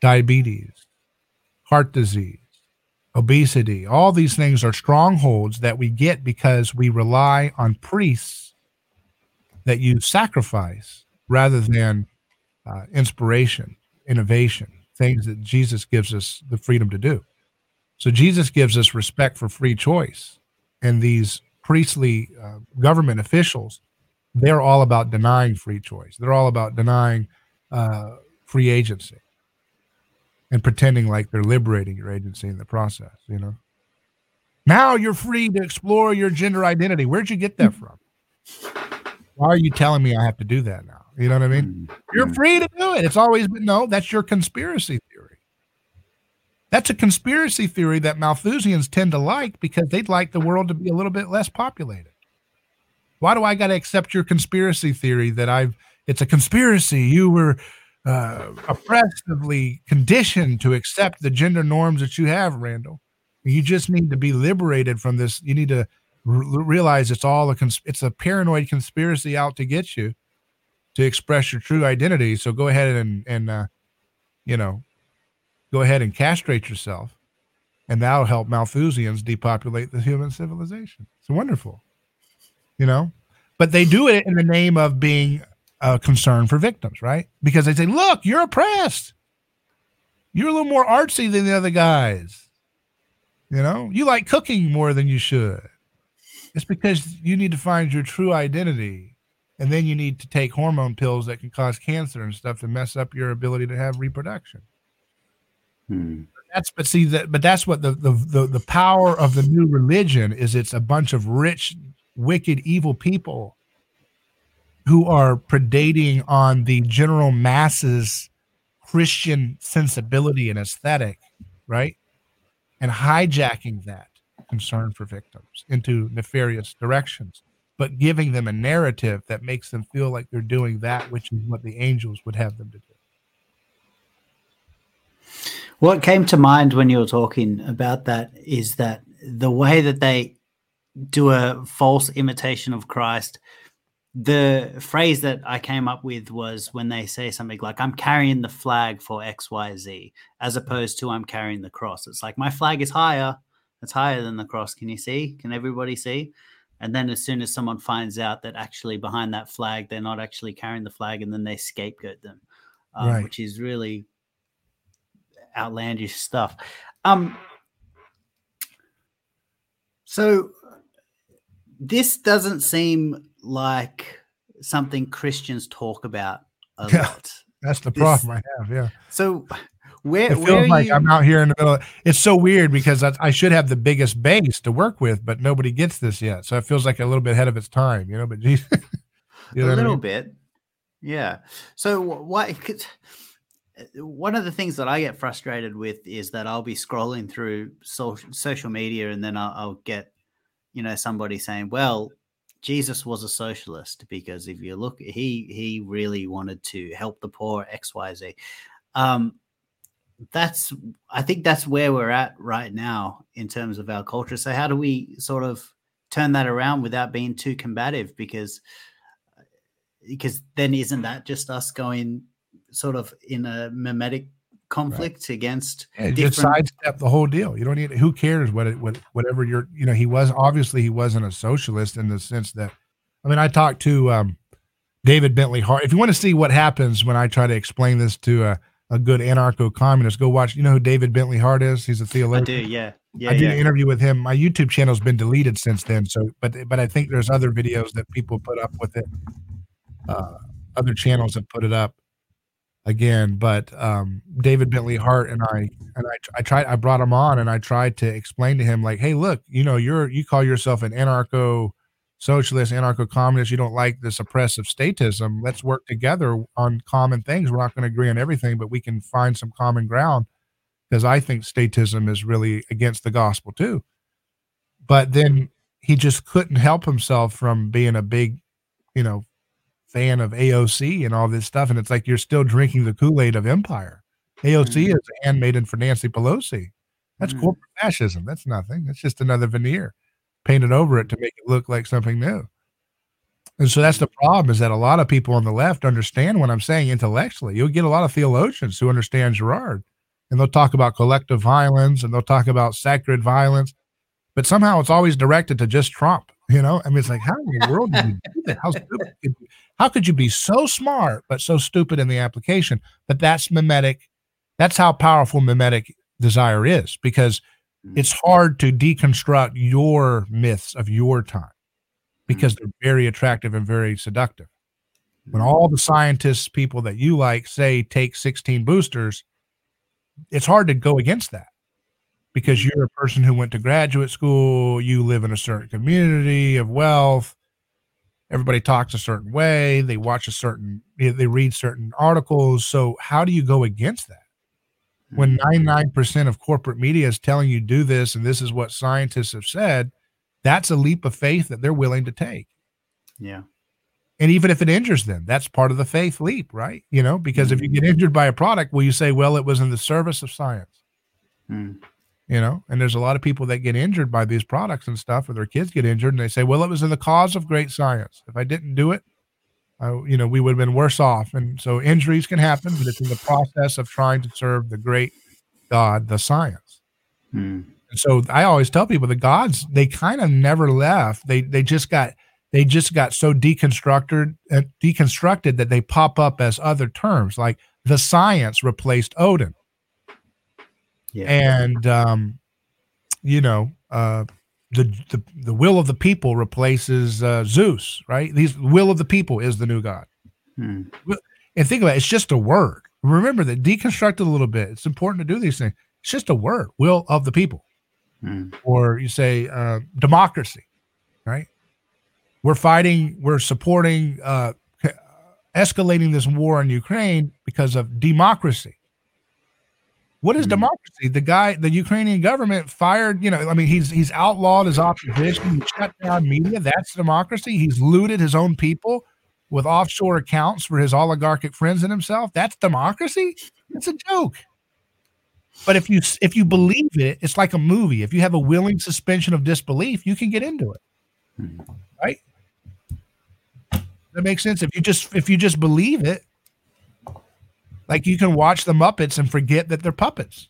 Diabetes, heart disease, obesity, all these things are strongholds that we get because we rely on priests that use sacrifice rather than uh, inspiration, innovation, things that Jesus gives us the freedom to do. So Jesus gives us respect for free choice, and these priestly uh, government officials, they're all about denying free choice. They're all about denying uh, free agency and pretending like they're liberating your agency in the process, you know. Now you're free to explore your gender identity. Where'd you get that from? Why are you telling me I have to do that now? You know what I mean? You're free to do it. It's always been, no, that's your conspiracy theory. That's a conspiracy theory that Malthusians tend to like because they'd like the world to be a little bit less populated. Why do I got to accept your conspiracy theory that I've, it's a conspiracy. You were uh, oppressively conditioned to accept the gender norms that you have, Randall. You just need to be liberated from this. You need to re- realize it's all a, cons- it's a paranoid conspiracy out to get you to express your true identity. So go ahead and, and uh, you know, go ahead and castrate yourself, and that'll help Malthusians depopulate the human civilization. It's wonderful, you know, but they do it in the name of being a concern for victims, right? Because they say, look, you're oppressed. You're a little more artsy than the other guys. You know, you like cooking more than you should. It's because you need to find your true identity, and then you need to take hormone pills that can cause cancer and stuff to mess up your ability to have reproduction. Hmm. That's but see that but that's what the, the the the power of the new religion is. It's a bunch of rich, wicked, evil people who are predating on the general masses Christian sensibility and aesthetic, right? And hijacking that concern for victims into nefarious directions, but giving them a narrative that makes them feel like they're doing that which is what the angels would have them to do. What came to mind when you were talking about that is that the way that they do a false imitation of Christ, the phrase that I came up with was when they say something like, I'm carrying the flag for X, Y, Z, as opposed to I'm carrying the cross. It's like, my flag is higher. It's higher than the cross. Can you see? Can everybody see? And then as soon as someone finds out that actually behind that flag, they're not actually carrying the flag, and then they scapegoat them. um, right. which is really outlandish stuff. Um, so this doesn't seem like something Christians talk about a yeah, lot. That's the this, problem I have, yeah. So where, it feels where are like you? I'm out here in the middle. Of, it's so weird because I, I should have the biggest base to work with, but nobody gets this yet. So it feels like a little bit ahead of its time, you know, but geez. You know a little I mean? bit. Yeah. So what, one of the things that I get frustrated with is that I'll be scrolling through so, social media and then I'll, I'll get, you know, somebody saying, well, Jesus was a socialist because if you look, he, he really wanted to help the poor, X, Y, Z. Um, that's, I think that's where we're at right now in terms of our culture. So how do we sort of turn that around without being too combative? Because, because then isn't that just us going sort of in a mimetic conflict right. against yeah, different... Just sidestep the whole deal. You don't need, who cares what it, what, whatever you're, you know, he was, obviously he wasn't a socialist in the sense that, I mean, I talked to um, David Bentley Hart. If you want to see what happens when I try to explain this to a, a good anarcho-communist, go watch, you know who David Bentley Hart is? He's a theologian. I do, yeah. Yeah, I did yeah. an interview with him. My YouTube channel's been deleted since then. So, but, but I think there's other videos that people put up with it. Uh, other channels have put it up again, but um, David Bentley Hart and I and I, I tried I brought him on and I tried to explain to him like, hey, look, you know, you're you call yourself an anarcho-socialist, anarcho-communist. You don't like this oppressive statism. Let's work together on common things. We're not going to agree on everything, but we can find some common ground because I think statism is really against the gospel too. But then he just couldn't help himself from being a big, you know, fan of A O C and all this stuff. And it's like, you're still drinking the Kool-Aid of empire. A O C mm-hmm. is a handmaiden for Nancy Pelosi. That's mm-hmm. corporate fascism. That's nothing. That's just another veneer painted over it to make it look like something new. And so that's the problem, is that a lot of people on the left understand what I'm saying intellectually. You'll get a lot of theologians who understand Girard and they'll talk about collective violence and they'll talk about sacred violence, but somehow it's always directed to just Trump. You know, I mean, it's like, how in the world did you do that? How stupid could you, how could you be so smart, but so stupid in the application? But that's mimetic. That's how powerful mimetic desire is, because it's hard to deconstruct your myths of your time because they're very attractive and very seductive. When all the scientists, people that you like, say, take sixteen boosters, it's hard to go against that. Because you're a person who went to graduate school, you live in a certain community of wealth, everybody talks a certain way, they watch a certain, they read certain articles. So how do you go against that? When ninety-nine percent of corporate media is telling you do this, and this is what scientists have said, that's a leap of faith that they're willing to take. Yeah. And even if it injures them, that's part of the faith leap, right? You know, because if you get injured by a product, will you say, well, it was in the service of science? Hmm. You know, and there's a lot of people that get injured by these products and stuff, or their kids get injured and they say, well, it was in the cause of great science. If I didn't do it, I, you know, we would have been worse off. And so injuries can happen, but it's in the process of trying to serve the great God, the science. Hmm. And so I always tell people the gods, they kind of never left. They, they just got, they just got so deconstructed uh, deconstructed that they pop up as other terms, like the science replaced Odin. Yeah. And, um, you know, uh, the, the, the will of the people replaces uh, Zeus, right? These will of the people is the new God. Hmm. And think about it. It's just a word. Remember that, deconstruct it a little bit. It's important to do these things. It's just a word, will of the people. Hmm. Or you say uh, democracy, right? We're fighting, we're supporting, uh, escalating this war in Ukraine because of democracy. What is democracy? The guy, the Ukrainian government fired, you know, I mean, he's he's outlawed his opposition, he shut down media. That's democracy. He's looted his own people with offshore accounts for his oligarchic friends and himself. That's democracy? It's a joke. But if you if you believe it, it's like a movie. If you have a willing suspension of disbelief, you can get into it. Right? That makes sense. If you just if you just believe it. Like you can watch the Muppets and forget that they're puppets.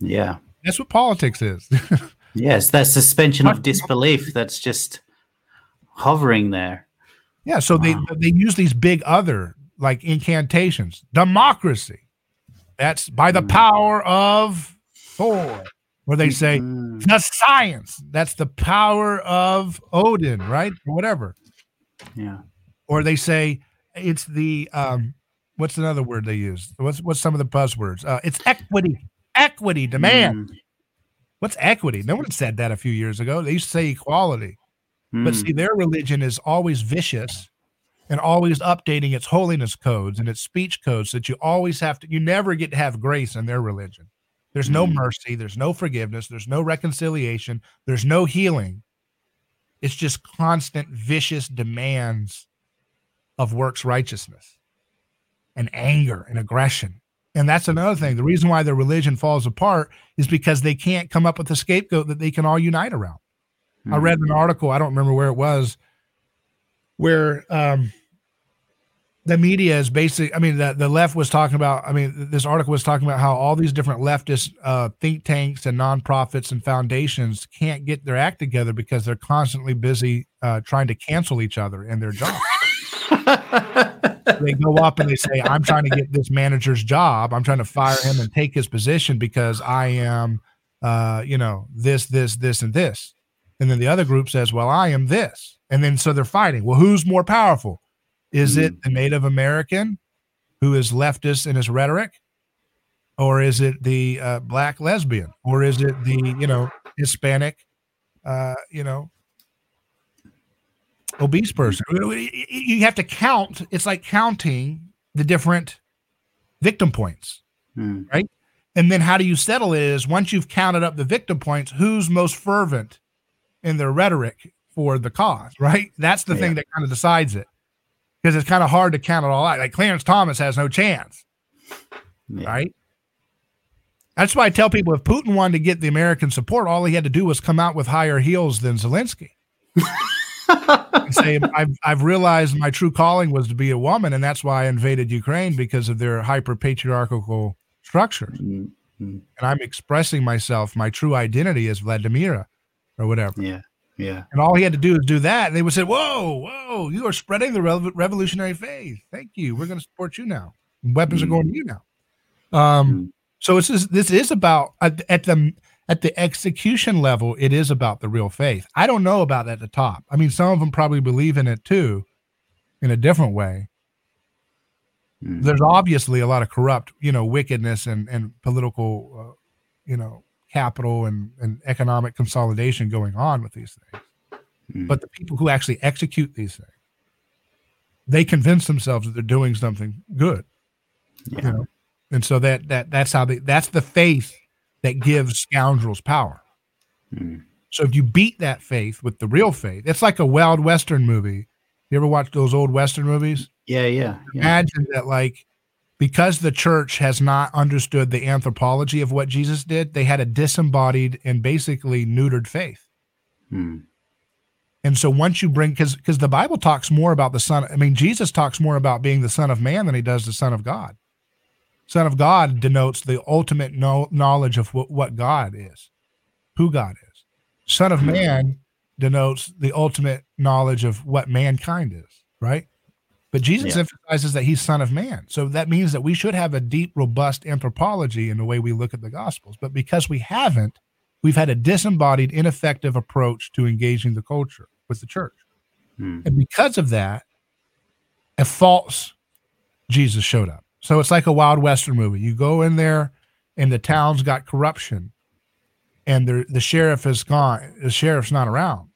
Yeah. That's what politics is. Yes, that suspension of disbelief that's just hovering there. Yeah, so wow. they they use these big other like incantations. Democracy. That's by the power of Thor, where they say the science. That's the power of Odin, right? Or whatever. Yeah. Or they say it's the um, what's another word they use? What's what's some of the buzzwords? Uh, it's equity, equity, demand. Mm. What's equity? No one said that a few years ago. They used to say equality, mm. but see, their religion is always vicious and always updating its holiness codes and its speech codes that you always have to. You never get to have grace in their religion. There's no mm. mercy. There's no forgiveness. There's no reconciliation. There's no healing. It's just constant vicious demands of works righteousness and anger and aggression. And that's another thing. The reason why their religion falls apart is because they can't come up with a scapegoat that they can all unite around. Mm-hmm. I read an article, I don't remember where it was, where um, the media is basically, I mean, the, the left was talking about, I mean, this article was talking about how all these different leftist uh, think tanks and nonprofits and foundations can't get their act together because they're constantly busy uh, trying to cancel each other and their jobs. They go up and they say, I'm trying to get this manager's job. I'm trying to fire him and take his position because I am, uh, you know, this, this, this, and this. And then the other group says, well, I am this. And then so they're fighting. Well, who's more powerful? Is it the Native American who is leftist in his rhetoric? Or is it the uh, black lesbian? Or is it the, you know, Hispanic, uh, you know, obese person? You have to count. It's like counting the different victim points, hmm. right? And then how do you settle it is once you've counted up the victim points, who's most fervent in their rhetoric for the cause, right? That's the yeah. thing that kind of decides it, because it's kind of hard to count it all out. Like Clarence Thomas has no chance, yeah. right? That's why I tell people if Putin wanted to get the American support, all he had to do was come out with higher heels than Zelensky. And say, I've, I've realized my true calling was to be a woman, and that's why I invaded Ukraine, because of their hyper-patriarchal structure. Mm-hmm. And I'm expressing myself, my true identity as Vladimira or whatever. Yeah, yeah. And all he had to do is do that, and they would say, whoa, whoa, you are spreading the re- revolutionary faith. Thank you. We're going to support you now. Weapons mm-hmm. are going to you now. Um, mm-hmm. So it's just, this is about, at, at the... At the execution level, it is about the real faith. I don't know about at the top. I mean, some of them probably believe in it too, in a different way. Mm-hmm. There's obviously a lot of corrupt, you know, wickedness and and political, uh, you know, capital and and economic consolidation going on with these things. Mm-hmm. But the people who actually execute these things, they convince themselves that they're doing something good. Yeah. You know? And so that that that's how they that's the faith that gives scoundrels power. Mm. So if you beat that faith with the real faith, it's like a wild Western movie. You ever watch those old Western movies? Yeah, yeah. yeah. Imagine that, like, because the church has not understood the anthropology of what Jesus did, they had a disembodied and basically neutered faith. Mm. And so once you bring, because because the Bible talks more about the son, I mean, Jesus talks more about being the Son of Man than he does the Son of God. Son of God denotes the ultimate no, knowledge of what, what God is, who God is. Son of man denotes the ultimate knowledge of what mankind is, right? But Jesus yeah. emphasizes that he's Son of Man. So that means that we should have a deep, robust anthropology in the way we look at the Gospels. But because we haven't, we've had a disembodied, ineffective approach to engaging the culture with the church. Hmm. And because of that, a false Jesus showed up. So it's like a Wild Western movie. You go in there, and the town's got corruption, and the the sheriff is gone. The sheriff's not around,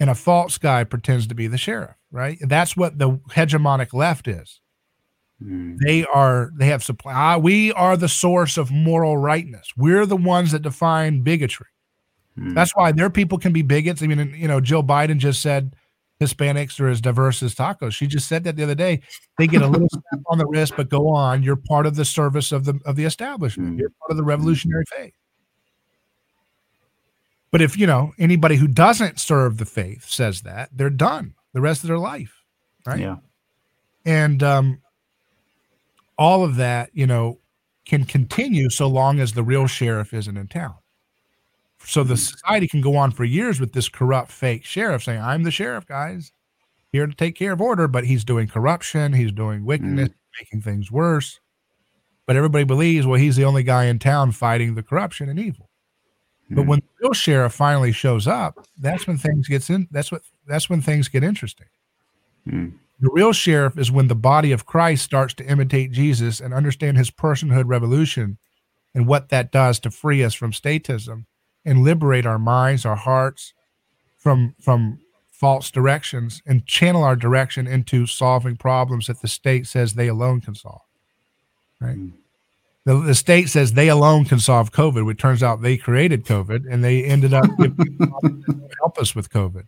and a false guy pretends to be the sheriff. Right? And that's what the hegemonic left is. Mm. They are. They have supply. We are the source of moral rightness. We're the ones that define bigotry. Mm. That's why their people can be bigots. I mean, you know, Joe Biden just said Hispanics are as diverse as tacos. She just said that the other day. They get a little slap on the wrist, but go on. You're part of the service of the of the establishment. You're part of the revolutionary faith. But if, you know, anybody who doesn't serve the faith says that, they're done the rest of their life, right? Yeah. And um, all of that, you know, can continue so long as the real sheriff isn't in town. So the society can go on for years with this corrupt fake sheriff saying, I'm the sheriff, guys, here to take care of order, but he's doing corruption, he's doing wickedness, mm. making things worse. But everybody believes, well, he's the only guy in town fighting the corruption and evil. Mm-hmm. But when the real sheriff finally shows up, that's when things gets in. That's what. That's when things get interesting. Mm-hmm. The real sheriff is when the body of Christ starts to imitate Jesus and understand his personhood revolution and what that does to free us from statism and liberate our minds, our hearts from from false directions and channel our direction into solving problems that the state says they alone can solve. Right? Mm. The, the state says they alone can solve COVID, which turns out they created COVID and they ended up help us with COVID.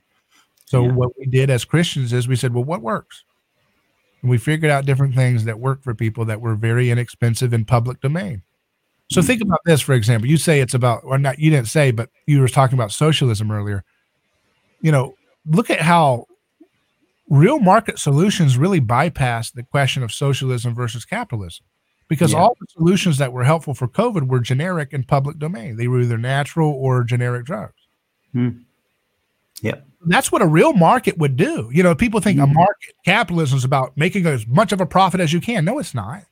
So yeah. What we did as Christians is we said, well, what works? And we figured out different things that work for people that were very inexpensive in public domain. So mm-hmm. think about this, for example. You say it's about, or not, you didn't say, but you were talking about socialism earlier. You know, look at how real market solutions really bypassed the question of socialism versus capitalism, because yeah. all the solutions that were helpful for COVID were generic in public domain. They were either natural or generic drugs. Mm. Yeah. That's what a real market would do. You know, people think mm-hmm. a market, capitalism is about making as much of a profit as you can. No, it's not.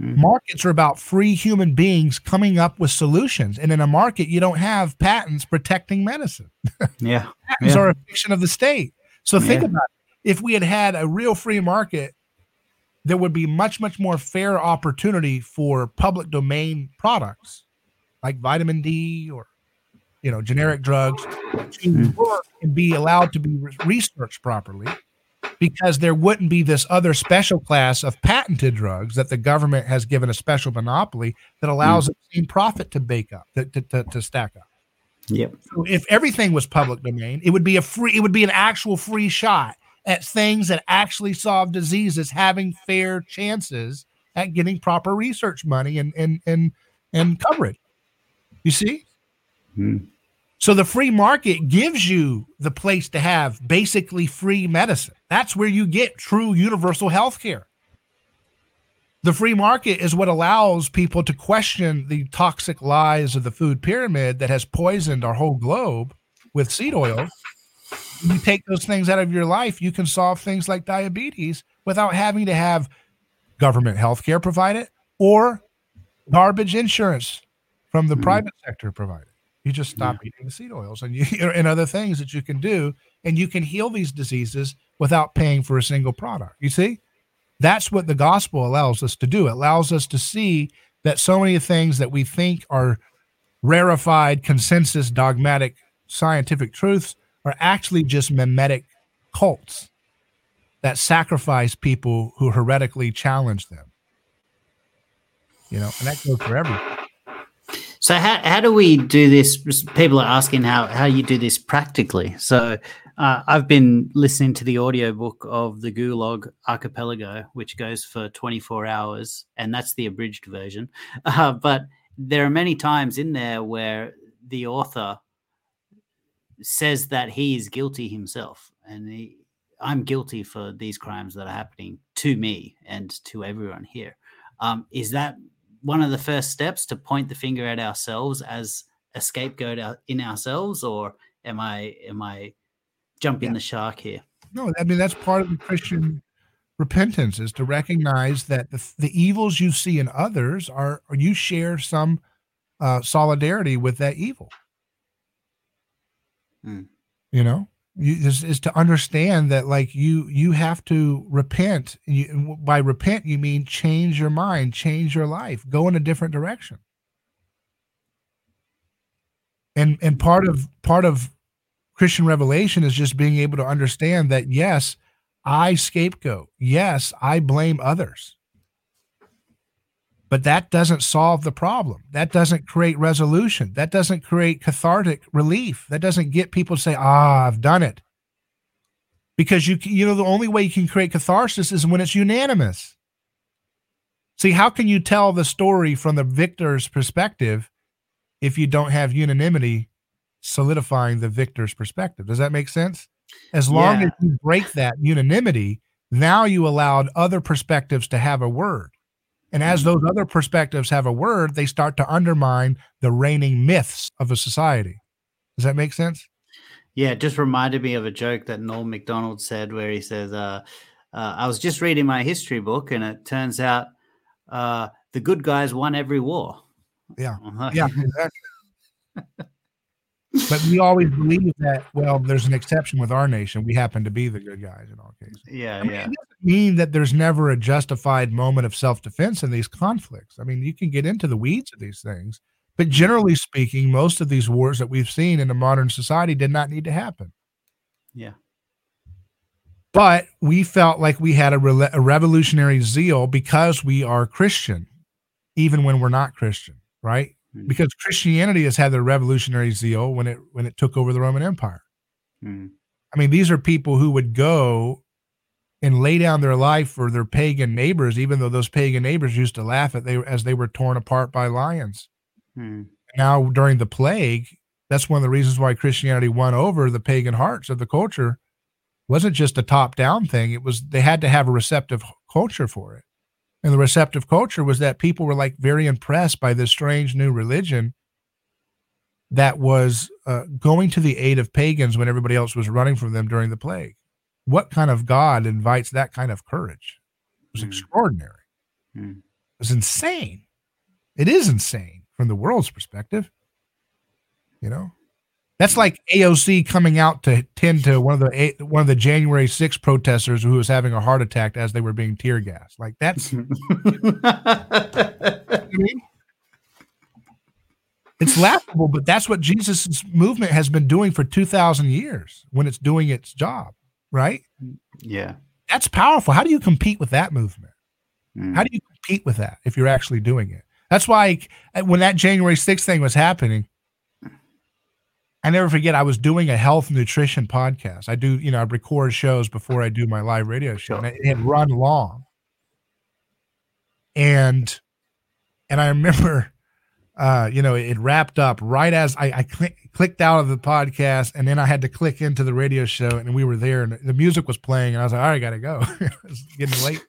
Mm-hmm. Markets are about free human beings coming up with solutions. And in a market, you don't have patents protecting medicine. Yeah. patents yeah. are a fiction of the state. So think yeah. about it. If we had had a real free market, there would be much, much more fair opportunity for public domain products like vitamin D or you know, generic drugs to work and be allowed to be re- researched properly, because there wouldn't be this other special class of patented drugs that the government has given a special monopoly that allows the same profit to bake up, to, to, to, to stack up. Yep. So if everything was public domain, it would be a free, it would be an actual free shot at things that actually solve diseases, having fair chances at getting proper research money and, and, and, and coverage. You see? Hmm. So the free market gives you the place to have basically free medicine. That's where you get true universal health care. The free market is what allows people to question the toxic lies of the food pyramid that has poisoned our whole globe with seed oil. You take those things out of your life, you can solve things like diabetes without having to have government health care provided or garbage insurance from the hmm. private sector provided. You just stop yeah. eating the seed oils and you, and other things that you can do, and you can heal these diseases without paying for a single product. You see, that's what the gospel allows us to do. It allows us to see that so many things that we think are rarefied, consensus, dogmatic, scientific truths are actually just mimetic cults that sacrifice people who heretically challenge them. You know, and that goes for everything. So how how do we do this? People are asking how, how you do this practically. So uh, I've been listening to the audiobook of The Gulag Archipelago, which goes for twenty-four hours, and that's the abridged version. Uh, but there are many times in there where the author says that he is guilty himself, and he, I'm guilty for these crimes that are happening to me and to everyone here. Um, is that one of the first steps, to point the finger at ourselves as a scapegoat in ourselves, or am I am I jumping yeah. the shark here? No, I mean, that's part of the Christian repentance, is to recognize that the, the evils you see in others are, or you share some uh, solidarity with that evil. Hmm. You know, you, this is to understand that, like, you you have to repent. You, by repent, you mean change your mind, change your life, go in a different direction. And and part of part of Christian revelation is just being able to understand that, yes, I scapegoat. Yes, I blame others. But that doesn't solve the problem. That doesn't create resolution. That doesn't create cathartic relief. That doesn't get people to say, ah, I've done it. Because you you know, the only way you can create catharsis is when it's unanimous. See, how can you tell the story from the victor's perspective if you don't have unanimity solidifying the victor's perspective? Does that make sense? As long yeah. as you break that unanimity, now you allowed other perspectives to have a word. And as those other perspectives have a word, they start to undermine the reigning myths of a society. Does that make sense? Yeah, it just reminded me of a joke that Noel MacDonald said, where he says, uh, Uh, I was just reading my history book, and it turns out uh, the good guys won every war. Yeah, yeah, exactly. But we always believe that, well, there's an exception with our nation. We happen to be the good guys in all cases. Yeah, I mean, yeah. It doesn't mean that there's never a justified moment of self-defense in these conflicts. I mean, you can get into the weeds of these things, but generally speaking, most of these wars that we've seen in a modern society did not need to happen. Yeah. But we felt like we had a, re- a revolutionary zeal because we are Christian, even when we're not Christian, right? Because Christianity has had their revolutionary zeal when it when it took over the Roman Empire. Mm. I mean, these are people who would go and lay down their life for their pagan neighbors, even though those pagan neighbors used to laugh at they as they were torn apart by lions. Mm. Now, during the plague, that's one of the reasons why Christianity won over the pagan hearts of the culture. It wasn't just a top-down thing. It was they had to have a receptive culture for it. And the receptive culture was that people were like very impressed by this strange new religion that was uh, going to the aid of pagans when everybody else was running from them during the plague. What kind of God invites that kind of courage? It was mm. extraordinary. Mm. It was insane. It is insane from the world's perspective. You know, that's like A O C coming out to tend to one of the eight, one of the January sixth protesters who was having a heart attack as they were being tear gassed. Like that's, I mean, it's laughable, but that's what Jesus' movement has been doing for two thousand years when it's doing its job, right? Yeah, that's powerful. How do you compete with that movement? Mm. How do you compete with that if you're actually doing it? That's why when that January sixth thing was happening, I never forget, I was doing a health nutrition podcast. I do, you know, I record shows before I do my live radio show, and it had run long. And, and I remember, uh, you know, it wrapped up right as I, I cl- clicked out of the podcast, and then I had to click into the radio show, and we were there, and the music was playing, and I was like, all right, I got to go. It's getting late.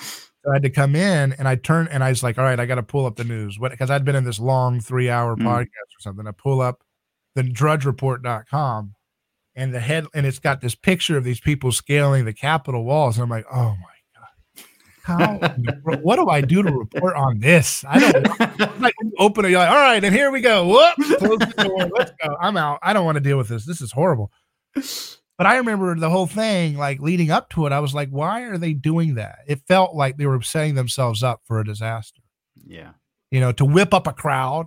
So I had to come in, and I turned, and I was like, all right, I got to pull up the news. What? Because I'd been in this long three-hour mm. podcast or something. I pull up the drudge report dot com, and the head, and it's got this picture of these people scaling the Capitol walls. And I'm like, oh my God, how, what do I do to report on this? I don't know. Like, open it, you're like, all right, and here we go. Whoop, close the door, let's go. I'm out. I don't want to deal with this. This is horrible. But I remember the whole thing, like leading up to it, I was like, why are they doing that? It felt like they were setting themselves up for a disaster. Yeah. You know, to whip up a crowd.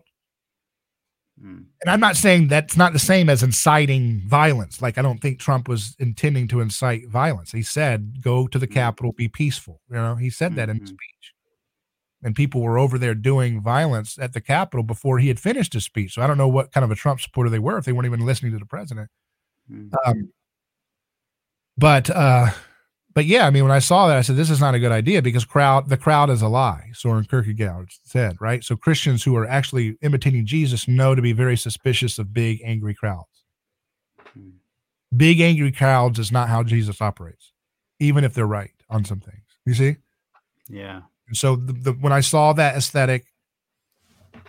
And I'm not saying that's not the same as inciting violence. Like, I don't think Trump was intending to incite violence. He said, go to the Capitol, be peaceful. You know, he said that mm-hmm. in his speech. And people were over there doing violence at the Capitol before he had finished his speech. So I don't know what kind of a Trump supporter they were if they weren't even listening to the president. Mm-hmm. Um, but, uh, but yeah, I mean, when I saw that, I said, this is not a good idea because crowd, the crowd is a lie, Søren Kierkegaard said, right? So Christians who are actually imitating Jesus know to be very suspicious of big, angry crowds. Big, angry crowds is not how Jesus operates, even if they're right on some things. You see? Yeah. And so the, the, when I saw that aesthetic,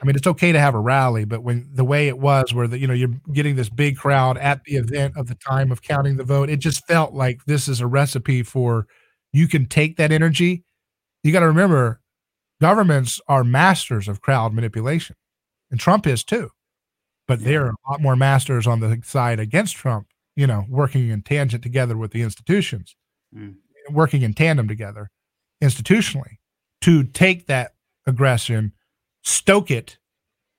I mean, it's okay to have a rally, but when the way it was where the, you know, you're getting this big crowd at the event of the time of counting the vote, it just felt like this is a recipe for, you can take that energy. You got to remember, governments are masters of crowd manipulation, and Trump is too, but yeah. They're a lot more masters on the side against Trump, you know, working in tangent together with the institutions, mm. working in tandem together institutionally to take that aggression, stoke it,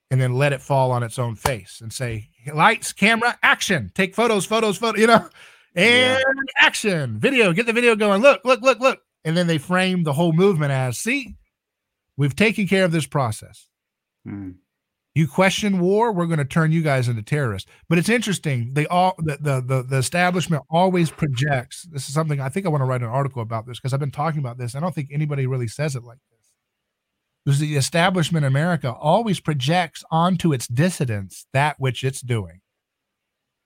and then let it fall on its own face and say, lights, camera, action, take photos, photos, photo, you know, and yeah. action, video, get the video going. Look, look, look, look. And then they frame the whole movement as, see, we've taken care of this process. Hmm. You question war, we're going to turn you guys into terrorists. But it's interesting. They all, the, the, the, the establishment always projects. This is something I think I want to write an article about this because I've been talking about this. I don't think anybody really says it like this. The establishment in America always projects onto its dissidents that which it's doing.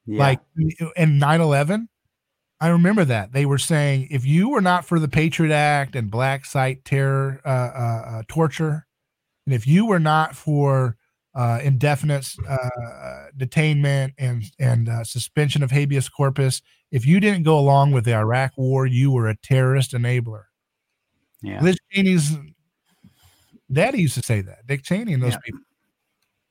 Yeah. Like in nine eleven, I remember that. They were saying, if you were not for the Patriot Act and black site terror, uh, uh, torture, and if you were not for uh, indefinite uh, detainment and, and uh, suspension of habeas corpus, If you didn't go along with the Iraq war, you were a terrorist enabler. Yeah. Liz Cheney's daddy used to say that. Dick Cheney and those yeah. people.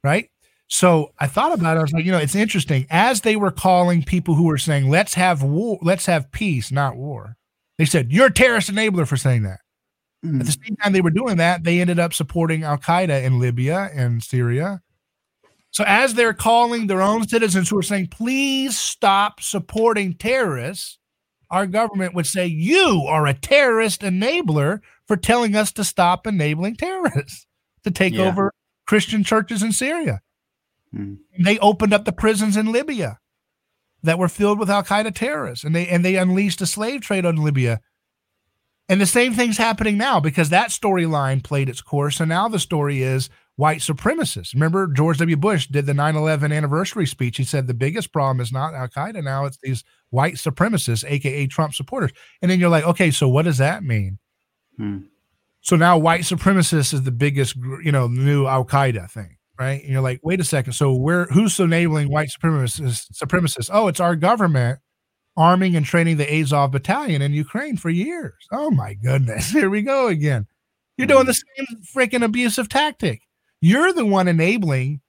Right? So I thought about it. I was like, you know, it's interesting. As they were calling people who were saying, let's have war, let's have peace, not war, they said, you're a terrorist enabler for saying that. Mm. At the same time they were doing that, they ended up supporting Al-Qaeda in Libya and Syria. So as they're calling their own citizens who are saying, please stop supporting terrorists, our government would say, you are a terrorist enabler for telling us to stop enabling terrorists to take yeah. over Christian churches in Syria. Mm. They opened up the prisons in Libya that were filled with Al-Qaeda terrorists, and they and they unleashed a slave trade on Libya. And the same thing's happening now because that storyline played its course, and now the story is white supremacists. Remember, George W. Bush did the nine eleven anniversary speech. He said the biggest problem is not Al-Qaeda now, it's these white supremacists, a k a. Trump supporters. And then you're like, okay, so what does that mean? Hmm. So now white supremacists is the biggest, you know, new Al-Qaeda thing, right? And you're like, wait a second. So where, who's enabling white supremacists? supremacists? Oh, it's our government arming and training the Azov Battalion in Ukraine for years. Oh my goodness. Here we go again. You're doing the same freaking abusive tactic. You're the one enabling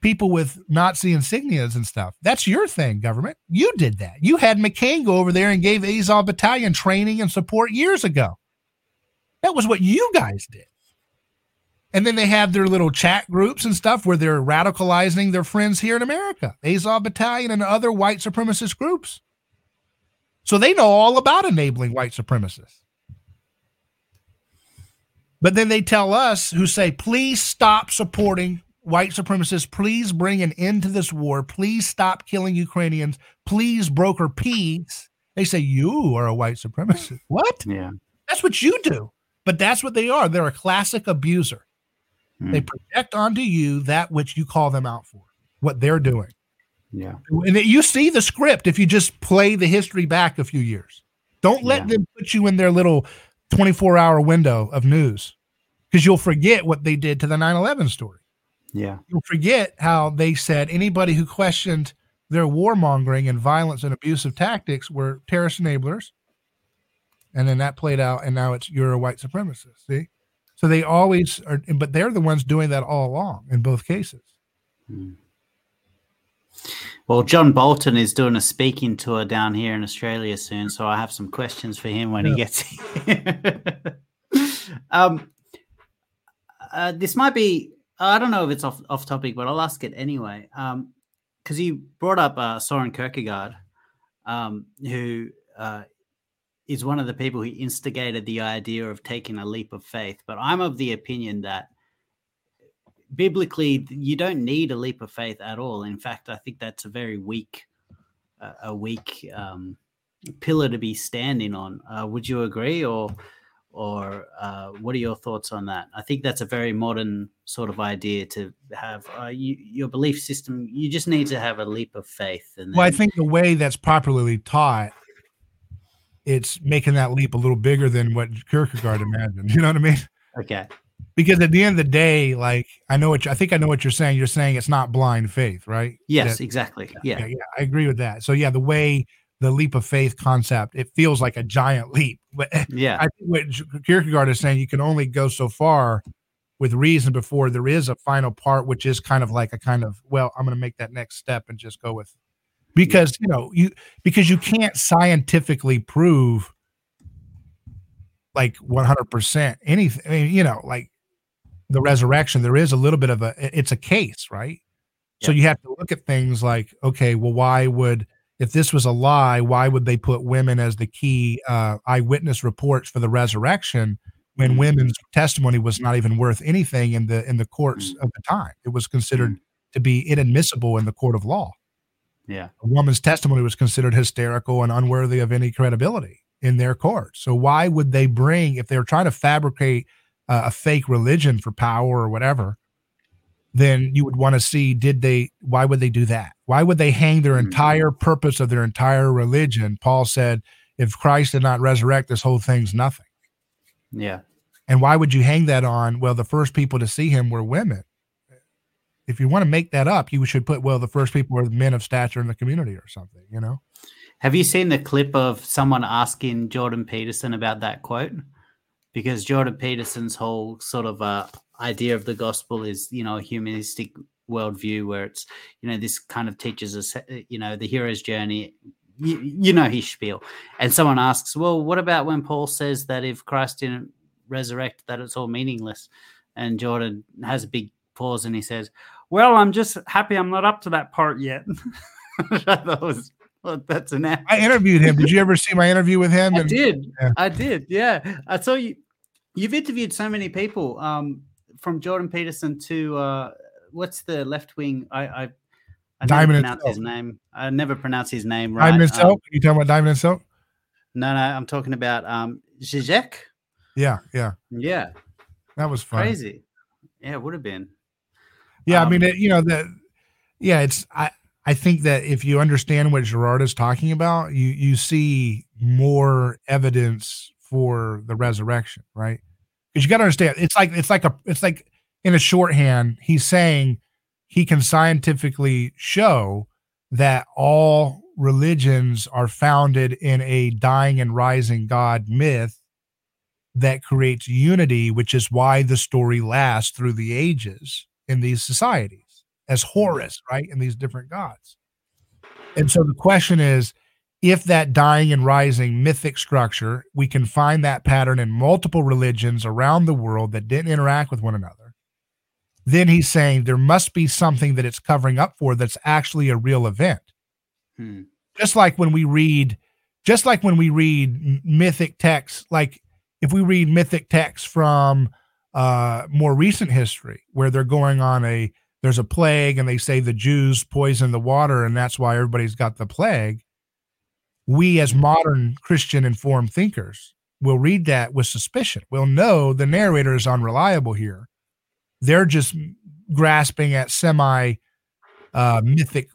people with Nazi insignias and stuff. That's your thing, government. You did that. You had McCain go over there and gave Azov Battalion training and support years ago. That was what you guys did. And then they have their little chat groups and stuff where they're radicalizing their friends here in America, Azov Battalion and other white supremacist groups. So they know all about enabling white supremacists. But then they tell us who say, please stop supporting white supremacists. Please bring an end to this war. Please stop killing Ukrainians. Please broker peace. They say, you are a white supremacist. What? Yeah. That's what you do. But that's what they are. They're a classic abuser. Mm. They project onto you that which you call them out for, what they're doing. Yeah. And you see the script if you just play the history back a few years. Don't let yeah. them put you in their little twenty-four hour window of news because you'll forget what they did to the nine eleven story. Yeah. You'll forget how they said anybody who questioned their warmongering and violence and abusive tactics were terrorist enablers. And then that played out, and now it's you're a white supremacist. See? So they always are, but they're the ones doing that all along in both cases. Hmm. Well, John Bolton is doing a speaking tour down here in Australia soon, so I have some questions for him when yeah. he gets here. um, uh, this might be, I don't know if it's off, off topic, but I'll ask it anyway. Um, because he brought up uh, Søren Kierkegaard, um, who uh, is one of the people who instigated the idea of taking a leap of faith. But I'm of the opinion that biblically, you don't need a leap of faith at all. In fact, I think that's a very weak, uh, a weak um, pillar to be standing on. Uh, would you agree, or, or uh, what are your thoughts on that? I think that's a very modern sort of idea to have. Uh, you, your belief system, you just need to have a leap of faith. And then... Well, I think the way that's properly taught, it's making that leap a little bigger than what Kierkegaard imagined. You know what I mean? Okay. Because at the end of the day, like I know what you, I think I know what you're saying. You're saying it's not blind faith, right? Yes, that, exactly. Yeah. Yeah, yeah, I agree with that. So yeah, the way the leap of faith concept, it feels like a giant leap. But yeah, I think what Kierkegaard is saying, you can only go so far with reason before there is a final part, which is kind of like a kind of well, I'm going to make that next step and just go with, because yeah. you know you because you can't scientifically prove like one hundred percent anything. I mean, you know, like. The resurrection, there is a little bit of a, it's a case, right? Yeah. So you have to look at things like, okay, well, why would, if this was a lie, why would they put women as the key uh, eyewitness reports for the resurrection when mm-hmm. women's testimony was not even worth anything in the in the courts mm-hmm. of the time? It was considered mm-hmm. to be inadmissible in the court of law. Yeah, a woman's testimony was considered hysterical and unworthy of any credibility in their court. So why would they bring, if they're trying to fabricate Uh, a fake religion for power or whatever, then you would want to see, did they, why would they do that? Why would they hang their entire purpose of their entire religion? Paul said, if Christ did not resurrect, this whole thing's nothing. Yeah. And why would you hang that on? Well, the first people to see him were women. If you want to make that up, you should put, well, the first people were men of stature in the community or something, you know? Have you seen the clip of someone asking Jordan Peterson about that quote? Because Jordan Peterson's whole sort of uh, idea of the gospel is, you know, a humanistic worldview where it's, you know, this kind of teaches us, you know, the hero's journey, you, you know, his spiel. And someone asks, well, what about when Paul says that if Christ didn't resurrect, that it's all meaningless? And Jordan has a big pause and he says, well, I'm just happy I'm not up to that part yet. I thought was, well, that's an app. I interviewed him. Did you ever see my interview with him? I and, did. Yeah. I did. Yeah. I saw you. You've interviewed so many people, um, from Jordan Peterson to, uh, what's the left wing? I, I, I never pronounce his name. I never pronounce his name right. Diamond and um, Silk? Are you talking about Diamond and Silk? No, no. I'm talking about um, Žižek. Yeah, yeah, yeah. That was fun. Crazy. Yeah, it would have been. Yeah, um, I mean, it, you know that. Yeah, it's. I I think that if you understand what Girard is talking about, you you see more evidence for the resurrection, right? Because you got to understand, it's like it's like a it's like. in a shorthand, he's saying he can scientifically show that all religions are founded in a dying and rising God myth that creates unity, which is why the story lasts through the ages in these societies as Horus, right? In these different gods. And so the question is, if that dying and rising mythic structure, we can find that pattern in multiple religions around the world that didn't interact with one another. Then he's saying there must be something that it's covering up for that's actually a real event. Hmm. Just like when we read, just like when we read mythic texts, like if we read mythic texts from uh, more recent history where they're going on a, there's a plague and they say the Jews poisoned the water and that's why everybody's got the plague. We as modern Christian informed thinkers will read that with suspicion. We'll know the narrator is unreliable here. They're just grasping at semi uh, mythic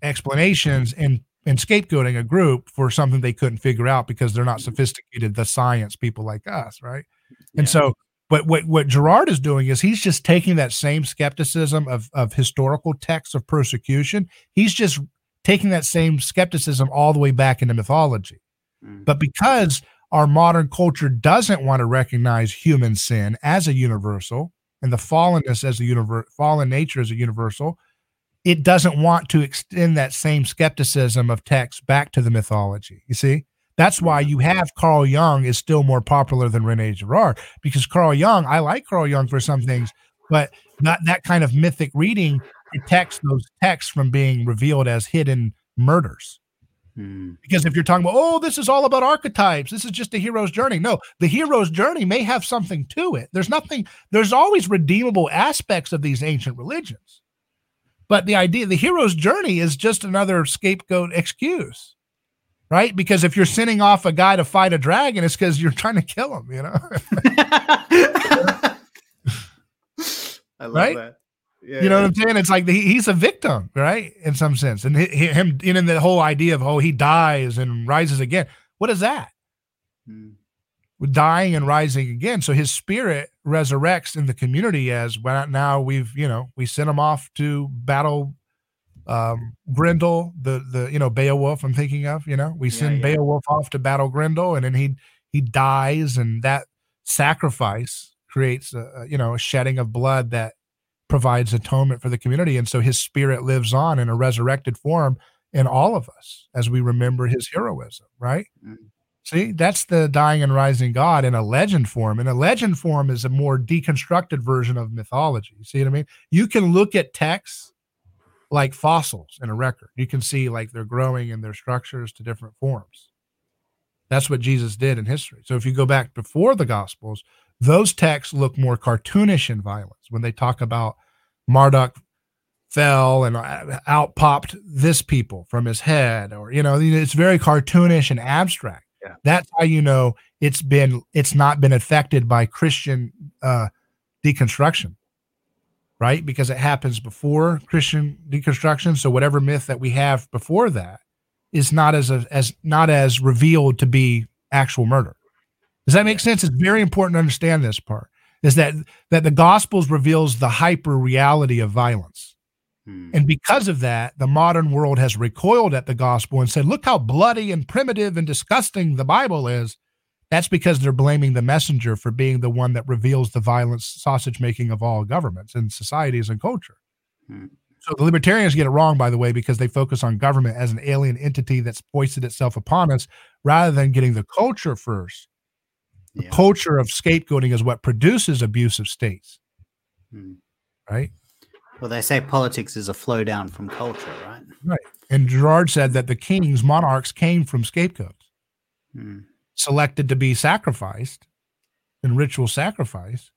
explanations and, and scapegoating a group for something they couldn't figure out because they're not sophisticated, the science people like us, right? Yeah. And so, but what, what Girard is doing is he's just taking that same skepticism of, of historical texts of persecution. He's just taking that same skepticism all the way back into mythology. Mm. But because our modern culture doesn't want to recognize human sin as a universal, and the fallenness as a universe, fallen nature as a universal, it doesn't want to extend that same skepticism of texts back to the mythology. You see, that's why you have Carl Jung is still more popular than René Girard, because Carl Jung, I like Carl Jung for some things, but not that kind of mythic reading protects those texts from being revealed as hidden murders. Hmm. Because if you're talking about, oh, this is all about archetypes, this is just the hero's journey. No, the hero's journey may have something to it. There's nothing, there's always redeemable aspects of these ancient religions. But the idea, the hero's journey is just another scapegoat excuse, right? Because if you're sending off a guy to fight a dragon, it's because you're trying to kill him, you know? I love right? that. Yeah, you know yeah. what I'm saying? It's like the, he's a victim, right? In some sense. And he, him in, in the whole idea of, oh, he dies and rises again. What is that? Hmm. Dying and rising again. So his spirit resurrects in the community as well. Now we've, you know, we sent him off to battle um, Grendel, the, the, you know, Beowulf I'm thinking of, you know, we send yeah, yeah. Beowulf off to battle Grendel and then he, he dies. And that sacrifice creates a, you know, a shedding of blood that provides atonement for the community. And so his spirit lives on in a resurrected form in all of us as we remember his heroism, right? Mm. See, that's the dying and rising God in a legend form. And a legend form is a more deconstructed version of mythology. See what I mean? You can look at texts like fossils in a record. You can see like they're growing in their structures to different forms. That's what Jesus did in history. So if you go back before the Gospels, those texts look more cartoonish in violence when they talk about Marduk fell and out popped this people from his head, or, you know, it's very cartoonish and abstract. Yeah. That's how, you know, it's been, it's not been affected by Christian uh, deconstruction, right? Because it happens before Christian deconstruction. So whatever myth that we have before that is not as, a, as not as revealed to be actual murder. Does that make sense? It's very important to understand this part, is that, that the Gospels reveals the hyper reality of violence. Hmm. And because of that, the modern world has recoiled at the gospel and said, look how bloody and primitive and disgusting the Bible is. That's because they're blaming the messenger for being the one that reveals the violence, sausage making of all governments and societies and culture. Hmm. So the libertarians get it wrong, by the way, because they focus on government as an alien entity that's foisted itself upon us rather than getting the culture first. The yeah. culture of scapegoating is what produces abusive states. Hmm. Right? Well, they say politics is a flow down from culture, right? Right. And Girard said that the kings, monarchs, came from scapegoats, hmm. selected to be sacrificed in ritual sacrifice.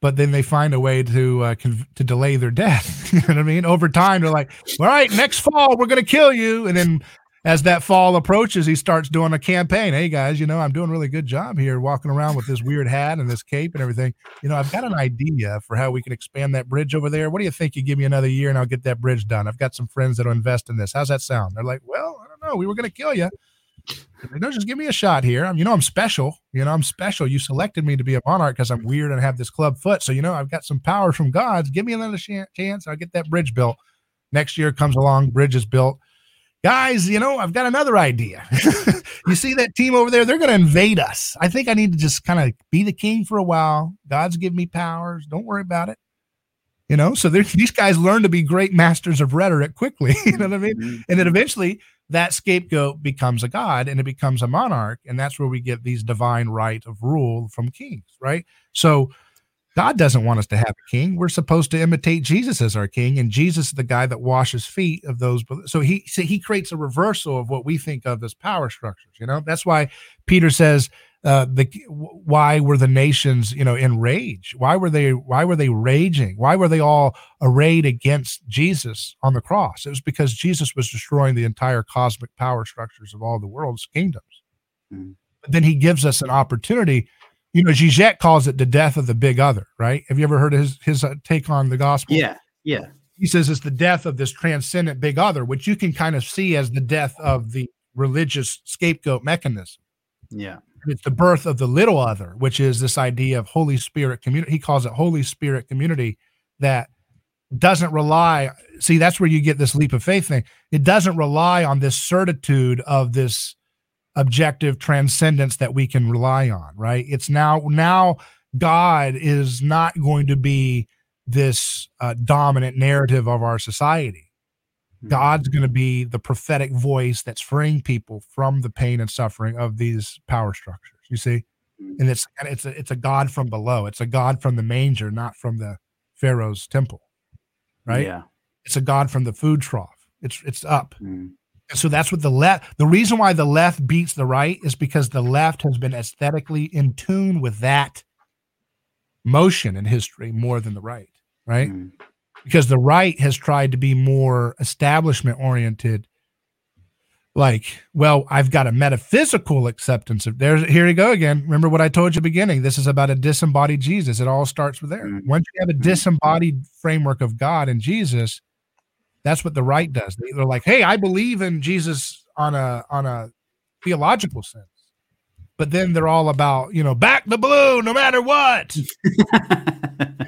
But then they find a way to uh, con- to delay their death. You know what I mean? Over time, they're like, all right, next fall, we're going to kill you. And then as that fall approaches, he starts doing a campaign. Hey, guys, you know, I'm doing a really good job here walking around with this weird hat and this cape and everything. You know, I've got an idea for how we can expand that bridge over there. What do you think? You give me another year and I'll get that bridge done. I've got some friends that will invest in this. How's that sound? They're like, well, I don't know. We were going to kill you. No, just give me a shot here. I'm, you know, I'm special. You know, I'm special. You selected me to be a monarch because I'm weird and I have this club foot. So, you know, I've got some power from God. Give me another sh- chance. I'll get that bridge built. Next year comes along, bridge is built. Guys, you know, I've got another idea. You see that team over there? They're going to invade us. I think I need to just kind of be the king for a while. God's give me powers. Don't worry about it. You know, so these guys learn to be great masters of rhetoric quickly. You know what I mean? Mm-hmm. And then eventually that scapegoat becomes a god and it becomes a monarch. And that's where we get these divine right of rule from kings, right? So God doesn't want us to have a king. We're supposed to imitate Jesus as our king. And Jesus is the guy that washes feet of those. So he, so he creates a reversal of what we think of as power structures. You know, that's why Peter says, Uh, the why were the nations, you know, enraged? Why were they? Why were they raging? Why were they all arrayed against Jesus on the cross? It was because Jesus was destroying the entire cosmic power structures of all the world's kingdoms. Mm. But then he gives us an opportunity. You know, Žižek calls it the death of the big other. Right? Have you ever heard of his his uh, take on the gospel? Yeah, yeah. He says it's the death of this transcendent big other, which you can kind of see as the death of the religious scapegoat mechanism. Yeah. It's the birth of the little other, which is this idea of Holy Spirit community. He calls it Holy Spirit community that doesn't rely. See, that's where you get this leap of faith thing. It doesn't rely on this certitude of this objective transcendence that we can rely on, right? It's now, now God is not going to be this uh, dominant narrative of our society. God's going to be the prophetic voice that's freeing people from the pain and suffering of these power structures, you see? And it's it's a, it's a God from below. It's a God from the manger, not from the Pharaoh's temple, right? Yeah. It's a God from the food trough. It's it's up. Mm. And so that's what the left, the reason why the left beats the right is because the left has been aesthetically in tune with that motion in history more than the right, right? Mm. Because the right has tried to be more establishment oriented. Like, well, I've got a metaphysical acceptance of there's here we go again. Remember what I told you at the beginning. This is about a disembodied Jesus. It all starts with there. Once you have a disembodied framework of God and Jesus, that's what the right does. They're like, hey, I believe in Jesus on a on a theological sense. But then they're all about, you know, back the blue, no matter what.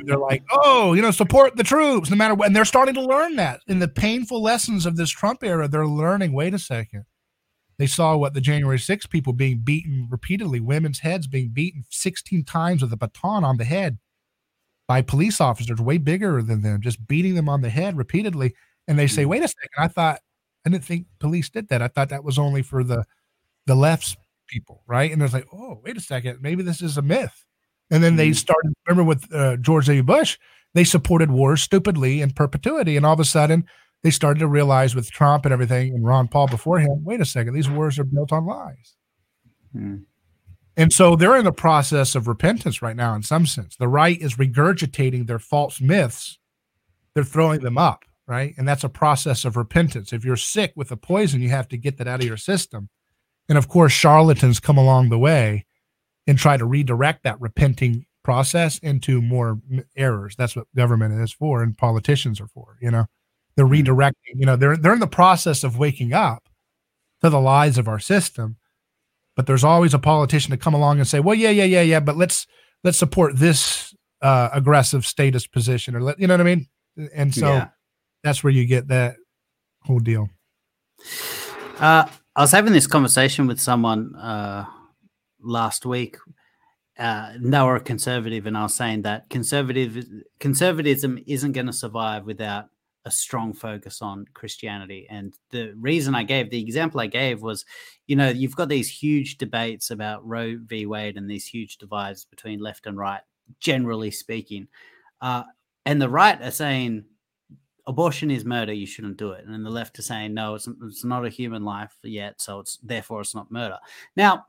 They're like, oh, you know, support the troops, no matter what. And they're starting to learn that in the painful lessons of this Trump era. They're learning, wait a second. They saw what the January sixth people being beaten repeatedly, women's heads being beaten sixteen times with a baton on the head by police officers way bigger than them, just beating them on the head repeatedly. And they say, wait a second. I thought, I didn't think police did that. I thought that was only for the, the left's people, right? And it's like, oh, wait a second, maybe this is a myth. And then they started, remember with uh, George W. Bush, they supported war stupidly in perpetuity. And all of a sudden they started to realize with Trump and everything and Ron Paul before him, wait a second, these wars are built on lies. Hmm. And so they're in the process of repentance right now. In some sense, the right is regurgitating their false myths. They're throwing them up, right? And that's a process of repentance. If you're sick with a poison, you have to get that out of your system. And of course, charlatans come along the way and try to redirect that repenting process into more errors. That's what government is for, and politicians are for. You know, they're redirecting. You know, they're they're in the process of waking up to the lies of our system. But there's always a politician to come along and say, "Well, yeah, yeah, yeah, yeah, but let's let's support this uh, aggressive status position," or let you know what I mean. And so yeah. that's where you get that whole deal. Uh, I was having this conversation with someone uh, last week. Uh, they were a conservative, and I was saying that conservative conservatism isn't going to survive without a strong focus on Christianity. And the reason I gave, the example I gave was, you know, you've got these huge debates about Roe v. Wade and these huge divides between left and right, generally speaking. Uh, and the right are saying abortion is murder, you shouldn't do it. And then the left are saying, no, it's, it's not a human life yet, so it's therefore it's not murder. Now,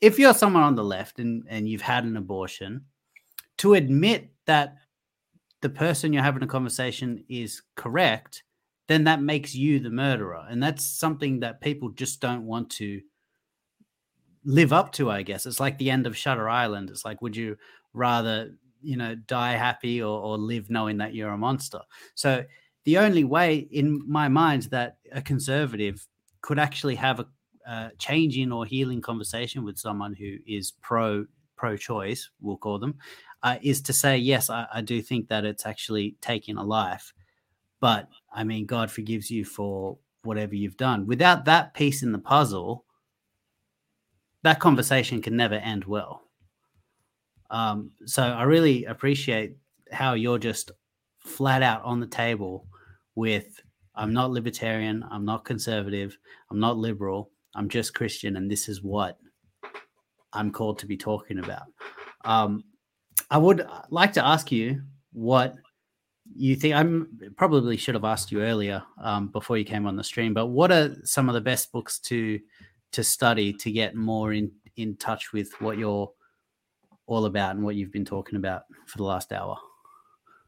if you're someone on the left and, and you've had an abortion, to admit that the person you're having a conversation is correct, then that makes you the murderer. And that's something that people just don't want to live up to, I guess. It's like the end of Shutter Island. It's like, would you rather, you know, die happy or, or live knowing that you're a monster? So the only way in my mind that a conservative could actually have a uh, changing or healing conversation with someone who is pro pro-choice, we'll call them, Uh, is to say, yes, I, I do think that it's actually taking a life. But, I mean, God forgives you for whatever you've done. Without that piece in the puzzle, that conversation can never end well. Um, so I really appreciate how you're just flat out on the table with, I'm not libertarian, I'm not conservative, I'm not liberal, I'm just Christian, and this is what I'm called to be talking about. Um I would like to ask you what you think. I probably should have asked you earlier um, before you came on the stream, but what are some of the best books to to study to get more in, in touch with what you're all about and what you've been talking about for the last hour?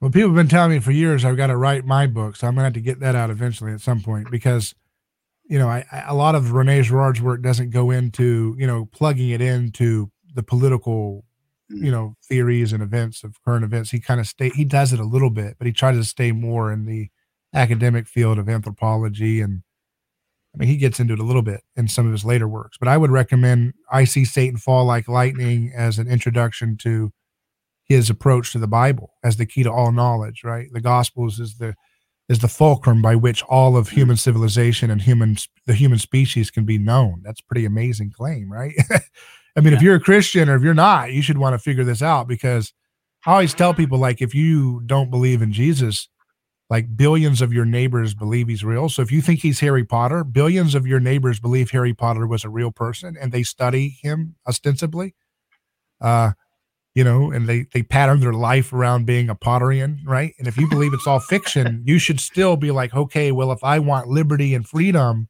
Well, people have been telling me for years I've got to write my book, so I'm going to have to get that out eventually at some point because, you know, I, I, a lot of René Girard's work doesn't go into, you know, plugging it into the political, you know, theories and events of current events. He kind of stay, he does it a little bit, but he tries to stay more in the academic field of anthropology. And I mean, he gets into it a little bit in some of his later works, but I would recommend I See Satan Fall Like Lightning as an introduction to his approach to the Bible as the key to all knowledge, right? The Gospels is the, is the fulcrum by which all of human civilization and human, the human species can be known. That's a pretty amazing claim, right? I mean, yeah. If you're a Christian or if you're not, you should want to figure this out, because I always tell people, like, if you don't believe in Jesus, like billions of your neighbors believe he's real. So if you think he's Harry Potter, billions of your neighbors believe Harry Potter was a real person and they study him ostensibly, uh, you know, and they, they pattern their life around being a Potterian, right? And if you believe it's all fiction, you should still be like, okay, well, if I want liberty and freedom,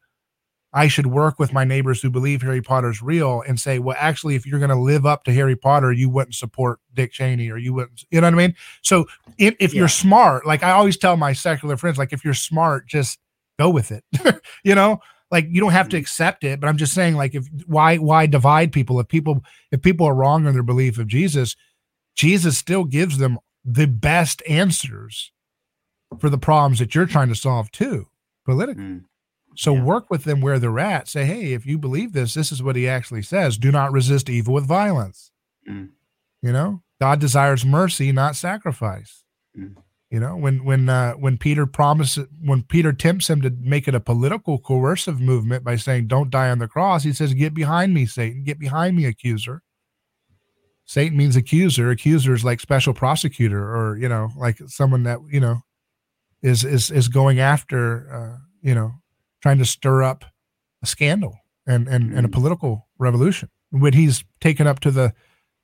I should work with my neighbors who believe Harry Potter's real and say, well, actually, if you're going to live up to Harry Potter, you wouldn't support Dick Cheney or you wouldn't, you know what I mean? So if, if yeah. you're smart, like I always tell my secular friends, like if you're smart, just go with it, you know, like you don't have to accept it, but I'm just saying, like, if, why, why divide people? If people, if people are wrong in their belief of Jesus, Jesus still gives them the best answers for the problems that you're trying to solve too, politically. Mm. So yeah. work with them where they're at. Say, hey, if you believe this, this is what he actually says. Do not resist evil with violence. Mm. You know, God desires mercy, not sacrifice. Mm. You know, when when uh, when Peter promises, when Peter tempts him to make it a political coercive movement by saying, don't die on the cross, he says, get behind me, Satan. Get behind me, accuser. Satan means accuser. Accuser is like special prosecutor or, you know, like someone that, you know, is, is, is going after, uh, you know, trying to stir up a scandal and, and, mm. and a political revolution. When he's taken up to the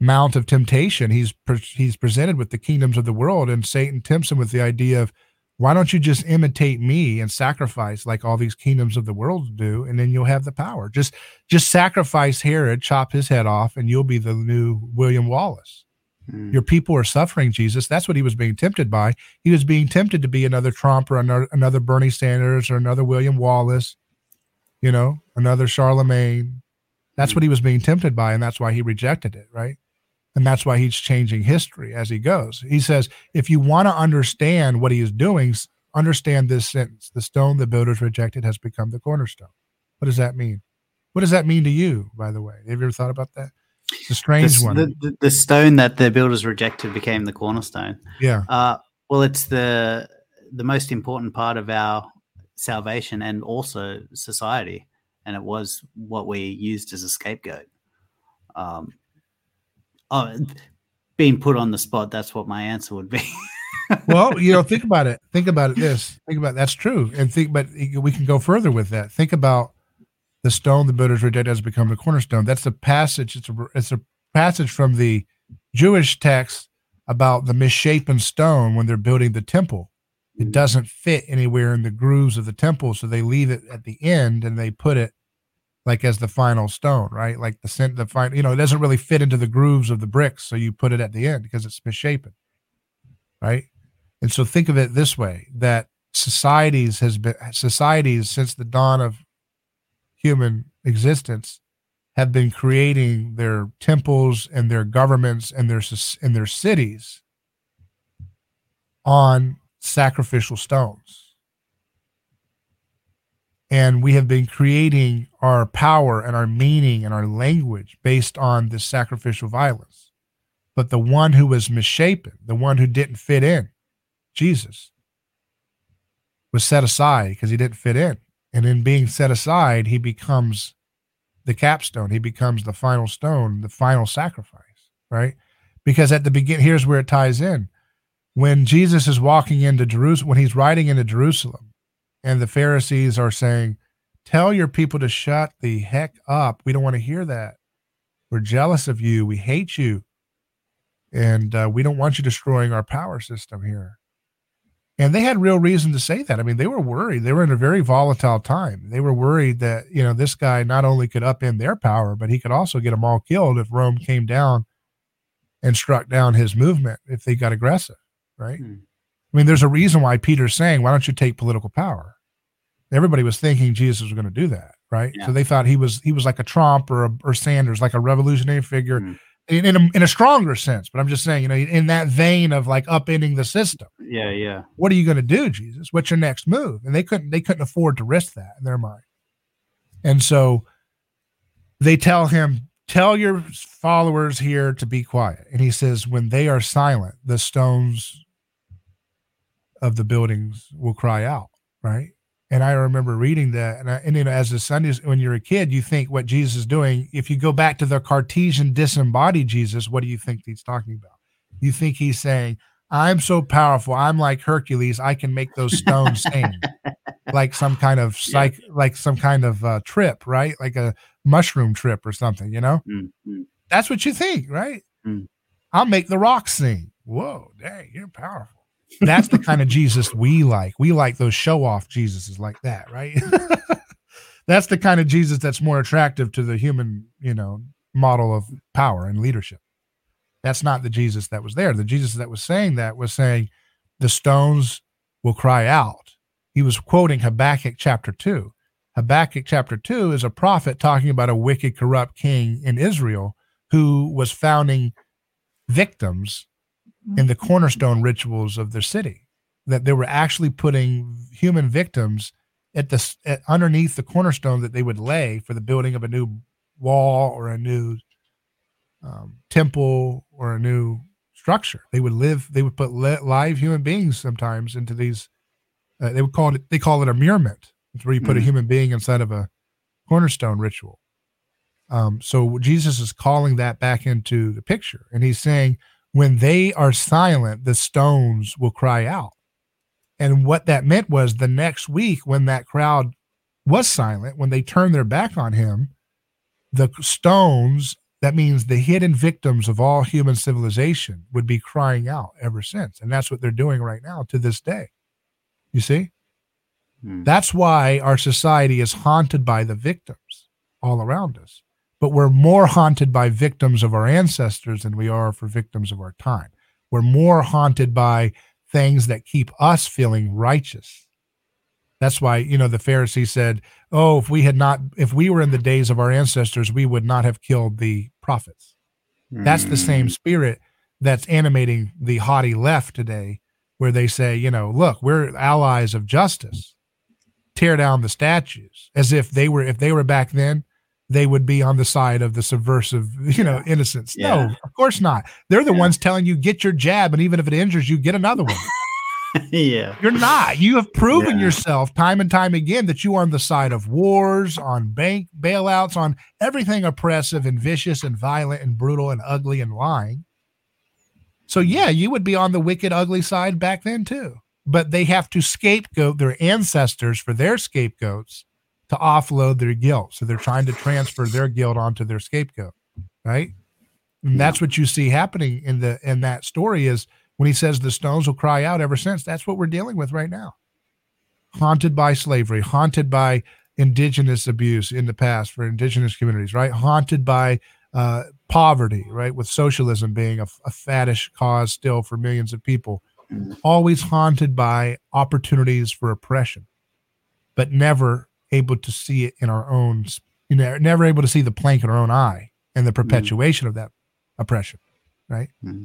mount of temptation, he's pre- he's presented with the kingdoms of the world, and Satan tempts him with the idea of, why don't you just imitate me and sacrifice like all these kingdoms of the world do, and then you'll have the power. Just just sacrifice Herod, chop his head off, and you'll be the new William Wallace. Mm. Your people are suffering, Jesus. That's what he was being tempted by. He was being tempted to be another Trump or another, another Bernie Sanders or another William Wallace, you know, another Charlemagne. That's mm. what he was being tempted by, and that's why he rejected it, right? And that's why he's changing history as he goes. He says, if you want to understand what he is doing, understand this sentence: the stone the builders rejected has become the cornerstone. What does that mean? What does that mean to you, by the way? Have you ever thought about that? It's a strange the, one. The, the stone that the builders rejected became the cornerstone. Yeah. Uh, well, it's the the most important part of our salvation and also society, and it was what we used as a scapegoat. Um, oh, being put on the spot, that's what my answer would be. Well, you know, think about it. Think about it. This. Think about that's true, and think. But we can go further with that. Think about the stone the builders rejected has become the cornerstone. That's a passage. It's a it's a passage from the Jewish text about the misshapen stone when they're building the temple. It doesn't fit anywhere in the grooves of the temple, so they leave it at the end and they put it like as the final stone, right? Like the the final, you know, it doesn't really fit into the grooves of the bricks, so you put it at the end because it's misshapen, right? And so think of it this way: that societies has been societies since the dawn of human existence have been creating their temples and their governments and their and their cities on sacrificial stones, and we have been creating our power and our meaning and our language based on this sacrificial violence. But the one who was misshapen, the one who didn't fit in, Jesus, was set aside because he didn't fit in. And in being set aside, he becomes the capstone. He becomes the final stone, the final sacrifice, right? Because at the beginning, here's where it ties in. When Jesus is walking into Jerusalem, when he's riding into Jerusalem, and the Pharisees are saying, tell your people to shut the heck up. We don't want to hear that. We're jealous of you. We hate you. And uh, we don't want you destroying our power system here. And they had real reason to say that. I mean, they were worried. They were in a very volatile time. They were worried that, you know, this guy not only could upend their power, but he could also get them all killed if Rome came down and struck down his movement if they got aggressive, right? Hmm. I mean, there's a reason why Peter's saying, why don't you take political power? Everybody was thinking Jesus was going to do that, right? Yeah. So they thought he was he was like a Trump or a, or Sanders, like a revolutionary figure. Hmm. In a, in a stronger sense, but I'm just saying, you know, in that vein of like upending the system. Yeah, yeah. What are you going to do, Jesus? What's your next move? And they couldn't, they couldn't afford to risk that in their mind. And so they tell him, tell your followers here to be quiet. And he says, when they are silent, the stones of the buildings will cry out, right? And I remember reading that, and, I, and you know, as a Sunday, when you're a kid, you think what Jesus is doing. If you go back to the Cartesian disembodied Jesus, what do you think he's talking about? You think he's saying, "I'm so powerful, I'm like Hercules, I can make those stones sing," like some kind of psych, yeah. like some kind of uh, trip, right? Like a mushroom trip or something, you know? Mm-hmm. That's what you think, right? Mm. I'll make the rocks sing. Whoa, dang, you're powerful. That's the kind of Jesus we like. We like those show-off Jesuses like that, right? That's the kind of Jesus that's more attractive to the human, you know, model of power and leadership. That's not the Jesus that was there. The Jesus that was saying that was saying, the stones will cry out. He was quoting Habakkuk chapter two. Habakkuk chapter two is a prophet talking about a wicked, corrupt king in Israel who was founding victims in the cornerstone rituals of their city, that they were actually putting human victims at the at, underneath the cornerstone that they would lay for the building of a new wall or a new um, temple or a new structure. They would live. They would put li- live human beings sometimes into these. Uh, they would call it. They call it a murement. It's where you put mm-hmm. a human being inside of a cornerstone ritual. Um, so Jesus is calling that back into the picture, and he's saying, when they are silent, the stones will cry out. And what that meant was the next week when that crowd was silent, when they turned their back on him, the stones, that means the hidden victims of all human civilization, would be crying out ever since. And that's what they're doing right now to this day. You see? Hmm. That's why our society is haunted by the victims all around us. But we're more haunted by victims of our ancestors than we are for victims of our time. We're more haunted by things that keep us feeling righteous. That's why, you know, the Pharisees said, oh, if we had not, if we were in the days of our ancestors, we would not have killed the prophets. Mm. That's the same spirit that's animating the haughty left today, where they say, you know, look, we're allies of justice. Tear down the statues, as if they were, if they were back then, they would be on the side of the subversive, you know, innocence. Yeah. No, of course not. They're the yeah. ones telling you, get your jab, and even if it injures you, get another one. Yeah. You're not. You have proven yeah. yourself time and time again that you are on the side of wars, on bank bailouts, on everything oppressive and vicious and violent and brutal and ugly and lying. So yeah, you would be on the wicked, ugly side back then too. But they have to scapegoat their ancestors for their scapegoats to offload their guilt. So they're trying to transfer their guilt onto their scapegoat, right? And yeah. that's what you see happening in the in that story is when he says the stones will cry out ever since. That's what we're dealing with right now. Haunted by slavery, haunted by indigenous abuse in the past for indigenous communities, right? Haunted by uh, poverty, right? With socialism being a, a faddish cause still for millions of people. Always haunted by opportunities for oppression, but never able to see it in our own, you know, never able to see the plank in our own eye and the perpetuation mm-hmm. of that oppression, right? Mm-hmm.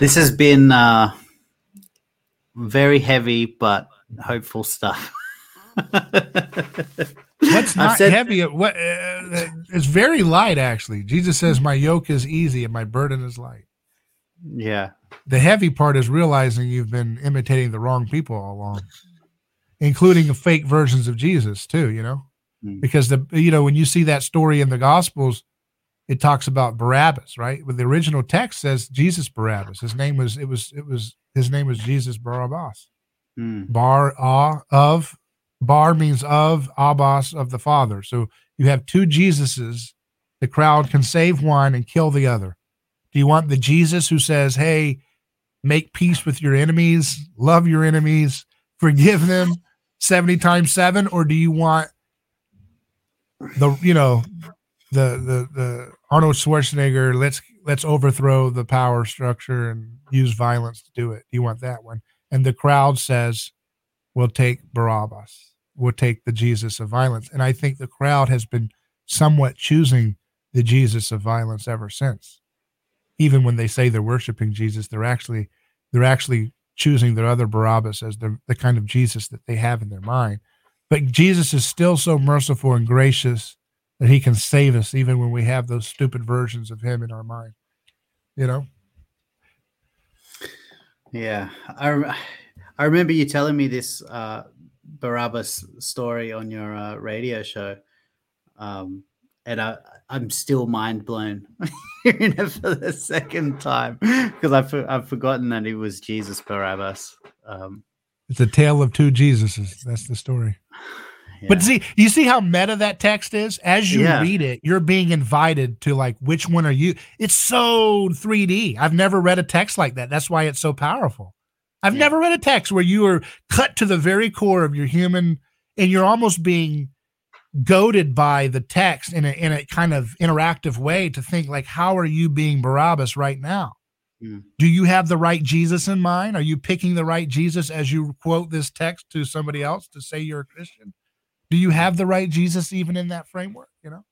This has been uh, very heavy but hopeful stuff. What's not said, heavy? What, uh, it's very light, actually. Jesus says, my yoke is easy and my burden is light. Yeah. The heavy part is realizing you've been imitating the wrong people all along, including the fake versions of Jesus too, you know, mm. because the, you know, when you see that story in the Gospels, it talks about Barabbas, right? With the original text says Jesus Barabbas. His name was, it was, it was, his name was Jesus Barabbas. Mm. Bar, ah, of, bar means of, Abbas of the Father. So you have two Jesuses. The crowd can save one and kill the other. Do you want the Jesus who says, hey, make peace with your enemies, love your enemies, forgive them seventy times seven? Or do you want the, you know, The, the the Arnold Schwarzenegger, let's let's overthrow the power structure and use violence to do it? You want that one? And the crowd says, we'll take Barabbas. We'll take the Jesus of violence. And I think the crowd has been somewhat choosing the Jesus of violence ever since. Even when they say they're worshiping Jesus, they're actually they're actually choosing their other Barabbas as the, the kind of Jesus that they have in their mind. But Jesus is still so merciful and gracious that he can save us even when we have those stupid versions of him in our mind, you know? Yeah. I, I remember you telling me this uh, Barabbas story on your uh, radio show. Um, and I, I'm still mind blown hearing it for the second time because I've, I've forgotten that it was Jesus Barabbas. Um, it's a tale of two Jesuses. That's the story. Yeah. But see, you see how meta that text is? As you yeah. read it, you're being invited to like, which one are you? It's so three D. I've never read a text like that. That's why it's so powerful. I've yeah. never read a text where you are cut to the very core of your human, and you're almost being goaded by the text in a, in a kind of interactive way to think like, how are you being Barabbas right now? Yeah. Do you have the right Jesus in mind? Are you picking the right Jesus as you quote this text to somebody else to say you're a Christian? Do you have the right Jesus even in that framework, you know?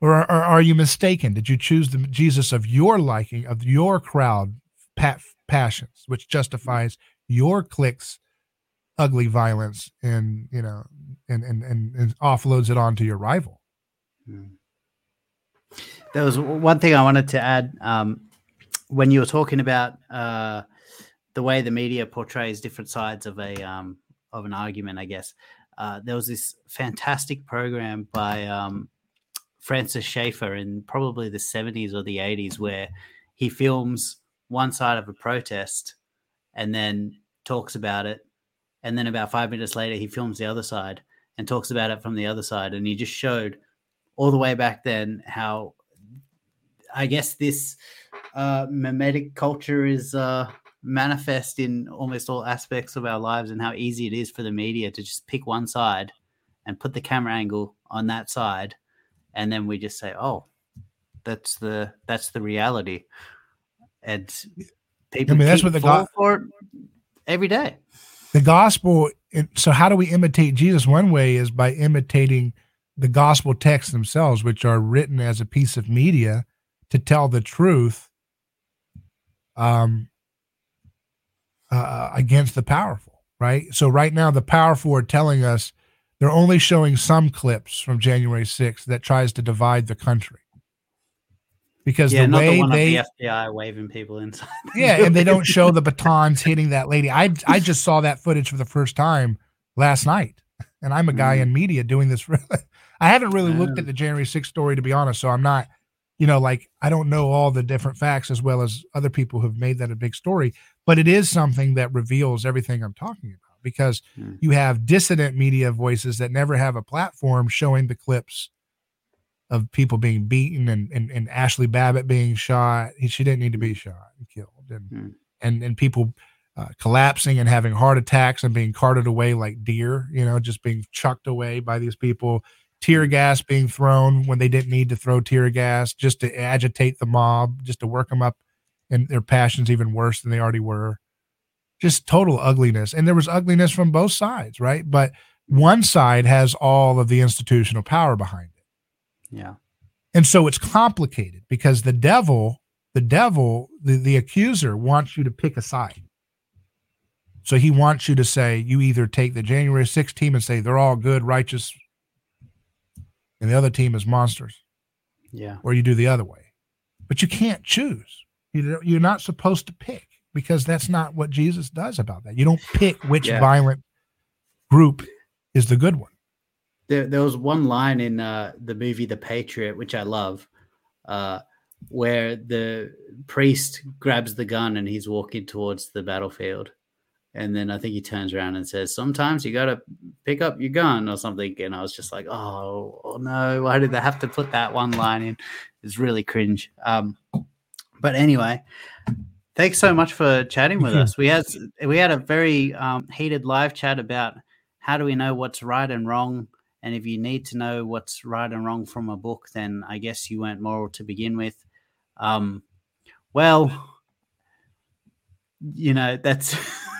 Or, or, or are you mistaken? Did you choose the Jesus of your liking, of your crowd pa- passions, which justifies your cliques, ugly violence, and, you know, and, and, and, and offloads it onto your rival? Yeah. There was one thing I wanted to add. Um, when you were talking about uh, the way the media portrays different sides of a um, of an argument, I guess, Uh, there was this fantastic program by um, Francis Schaeffer in probably the seventies or the eighties where he films one side of a protest and then talks about it. And then about five minutes later, he films the other side and talks about it from the other side. And he just showed all the way back then how, I guess, this uh, mimetic culture is uh, – manifest in almost all aspects of our lives, and how easy it is for the media to just pick one side and put the camera angle on that side, and then we just say, oh, that's the that's the reality. And people I mean, that's what the go- for it every day. The gospel, so how do we imitate Jesus? One way is by imitating the gospel texts themselves, which are written as a piece of media to tell the truth um Uh, against the powerful, right? So right now the powerful are telling us they're only showing some clips from January sixth that tries to divide the country. Because yeah, the way the one they of the F B I waving people inside. Yeah, and they don't show the batons hitting that lady. I I just saw that footage for the first time last night, and I'm a guy mm. in media doing this. I haven't really um, looked at the January sixth story, to be honest. So I'm not, you know, like I don't know all the different facts as well as other people who've made that a big story. But it is something that reveals everything I'm talking about, because mm. you have dissident media voices that never have a platform showing the clips of people being beaten and, and, and Ashley Babbitt being shot. She didn't need to be shot and killed, and, mm. and, and people uh, collapsing and having heart attacks and being carted away like deer, you know, just being chucked away by these people, tear gas being thrown when they didn't need to throw tear gas, just to agitate the mob, just to work them up and their passions even worse than they already were. Just total ugliness. And there was ugliness from both sides. Right. But one side has all of the institutional power behind it. Yeah. And so it's complicated because the devil, the devil, the, the accuser wants you to pick a side. So he wants you to say, you either take the January sixth team and say they're all good, righteous, and the other team is monsters. Yeah. Or you do the other way. But you can't choose. You, you're not supposed to pick, because that's not what Jesus does about that. You don't pick which yeah. violent group is the good one. There, there was one line in uh, the movie The Patriot, which I love, uh, where the priest grabs the gun and he's walking towards the battlefield. And then I think he turns around and says, sometimes you got to pick up your gun or something. And I was just like, oh, oh no, why did they have to put that one line in? It's really cringe. Um, but anyway, thanks so much for chatting with us. We had, we had a very um, heated live chat about how do we know what's right and wrong. And if you need to know what's right and wrong from a book, then I guess you weren't moral to begin with. Um, well, you know, that's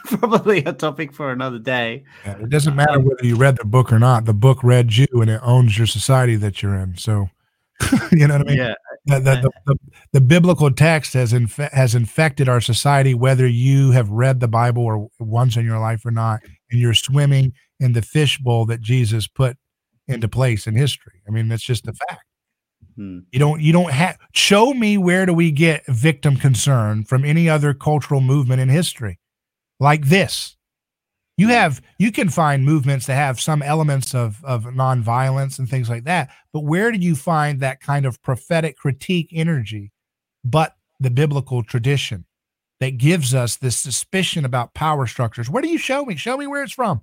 probably a topic for another day. Yeah, it doesn't matter whether you read the book or not. The book read you, and it owns your society that you're in. So, you know what I mean? Yeah. The, the, the, the, the biblical text has, inf- has infected our society, whether you have read the Bible or once in your life or not, and you're swimming in the fishbowl that Jesus put into place in history. I mean, that's just the fact. Hmm. You don't, you don't have, show me where do we get victim concern from any other cultural movement in history like this. You have, you can find movements that have some elements of, of nonviolence and things like that, but where do you find that kind of prophetic critique energy, but the biblical tradition that gives us this suspicion about power structures? Where do you show me? Show me where it's from.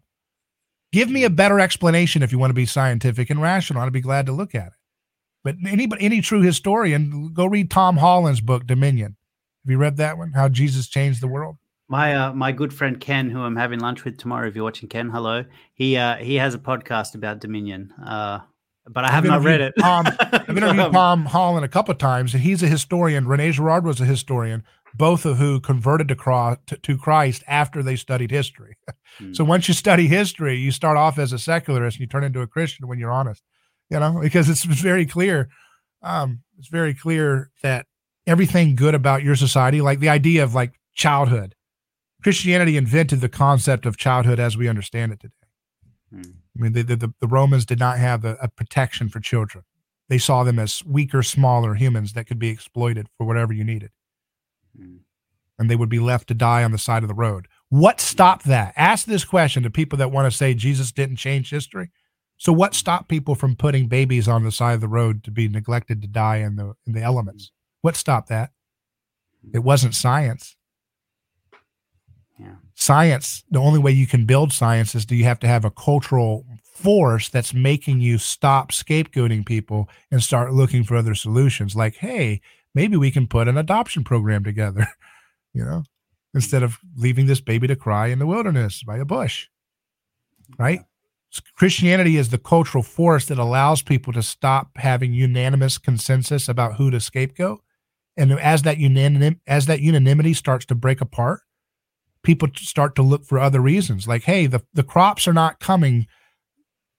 Give me a better explanation if you want to be scientific and rational. I'd be glad to look at it. But anybody, any true historian, go read Tom Holland's book, Dominion. Have you read that one? How Jesus Changed the World. My uh, my good friend Ken, who I'm having lunch with tomorrow, if you're watching, Ken, hello. He uh, he has a podcast about Dominion, uh, but I have not read it. Tom, I've interviewed Tom Holland a couple of times, and he's a historian. René Girard was a historian, both of who converted to, cross, to, to Christ after they studied history. Mm. So once you study history, you start off as a secularist and you turn into a Christian when you're honest, you know, because it's very clear. Um, it's very clear that everything good about your society, like the idea of like childhood, Christianity invented the concept of childhood as we understand it today. Mm. I mean, the, the, the Romans did not have a, a protection for children. They saw them as weaker, smaller humans that could be exploited for whatever you needed. And they would be left to die on the side of the road. What stopped that? Ask this question to people that want to say Jesus didn't change history. So what stopped people from putting babies on the side of the road to be neglected to die in the in the elements? What stopped that? It wasn't science. Yeah. Science, the only way you can build science is do you have to have a cultural force that's making you stop scapegoating people and start looking for other solutions. Like, hey, maybe we can put an adoption program together, you know, instead of leaving this baby to cry in the wilderness by a bush, right? Yeah. Christianity is the cultural force that allows people to stop having unanimous consensus about who to scapegoat. And as that unanim- as that unanimity starts to break apart, people start to look for other reasons. Like, hey, the, the crops are not coming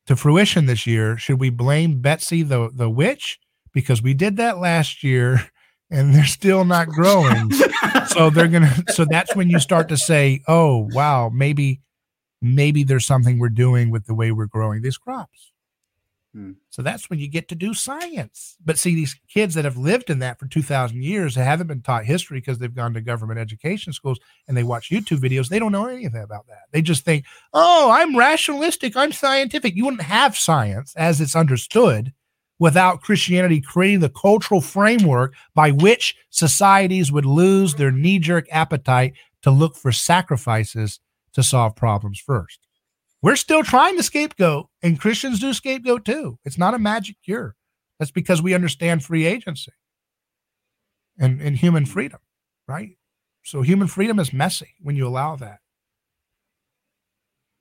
to fruition this year. Should we blame Betsy the, the witch? Because we did that last year, and they're still not growing. So they're going to, so that's when you start to say, oh, wow, maybe, maybe there's something we're doing with the way we're growing these crops. Hmm. So that's when you get to do science. But see, these kids that have lived in that for two thousand years haven't been taught history because they've gone to government education schools and they watch YouTube videos. They don't know anything about that. They just think, oh, I'm rationalistic. I'm scientific. You wouldn't have science as it's understood without Christianity creating the cultural framework by which societies would lose their knee-jerk appetite to look for sacrifices to solve problems first. We're still trying to scapegoat, and Christians do scapegoat too. It's not a magic cure. That's because we understand free agency and, and human freedom, right? So human freedom is messy when you allow that.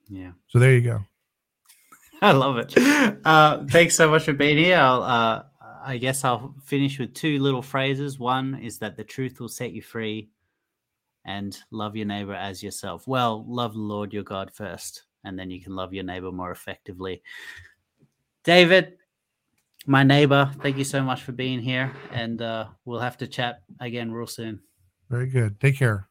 Yeah. So there you go. I love it. Uh, thanks so much for being here. I'll, uh, I guess I'll finish with two little phrases. One is that the truth will set you free, and love your neighbor as yourself. Well, love the Lord your God first, and then you can love your neighbor more effectively. David, my neighbor, thank you so much for being here, and uh, we'll have to chat again real soon. Very good. Take care.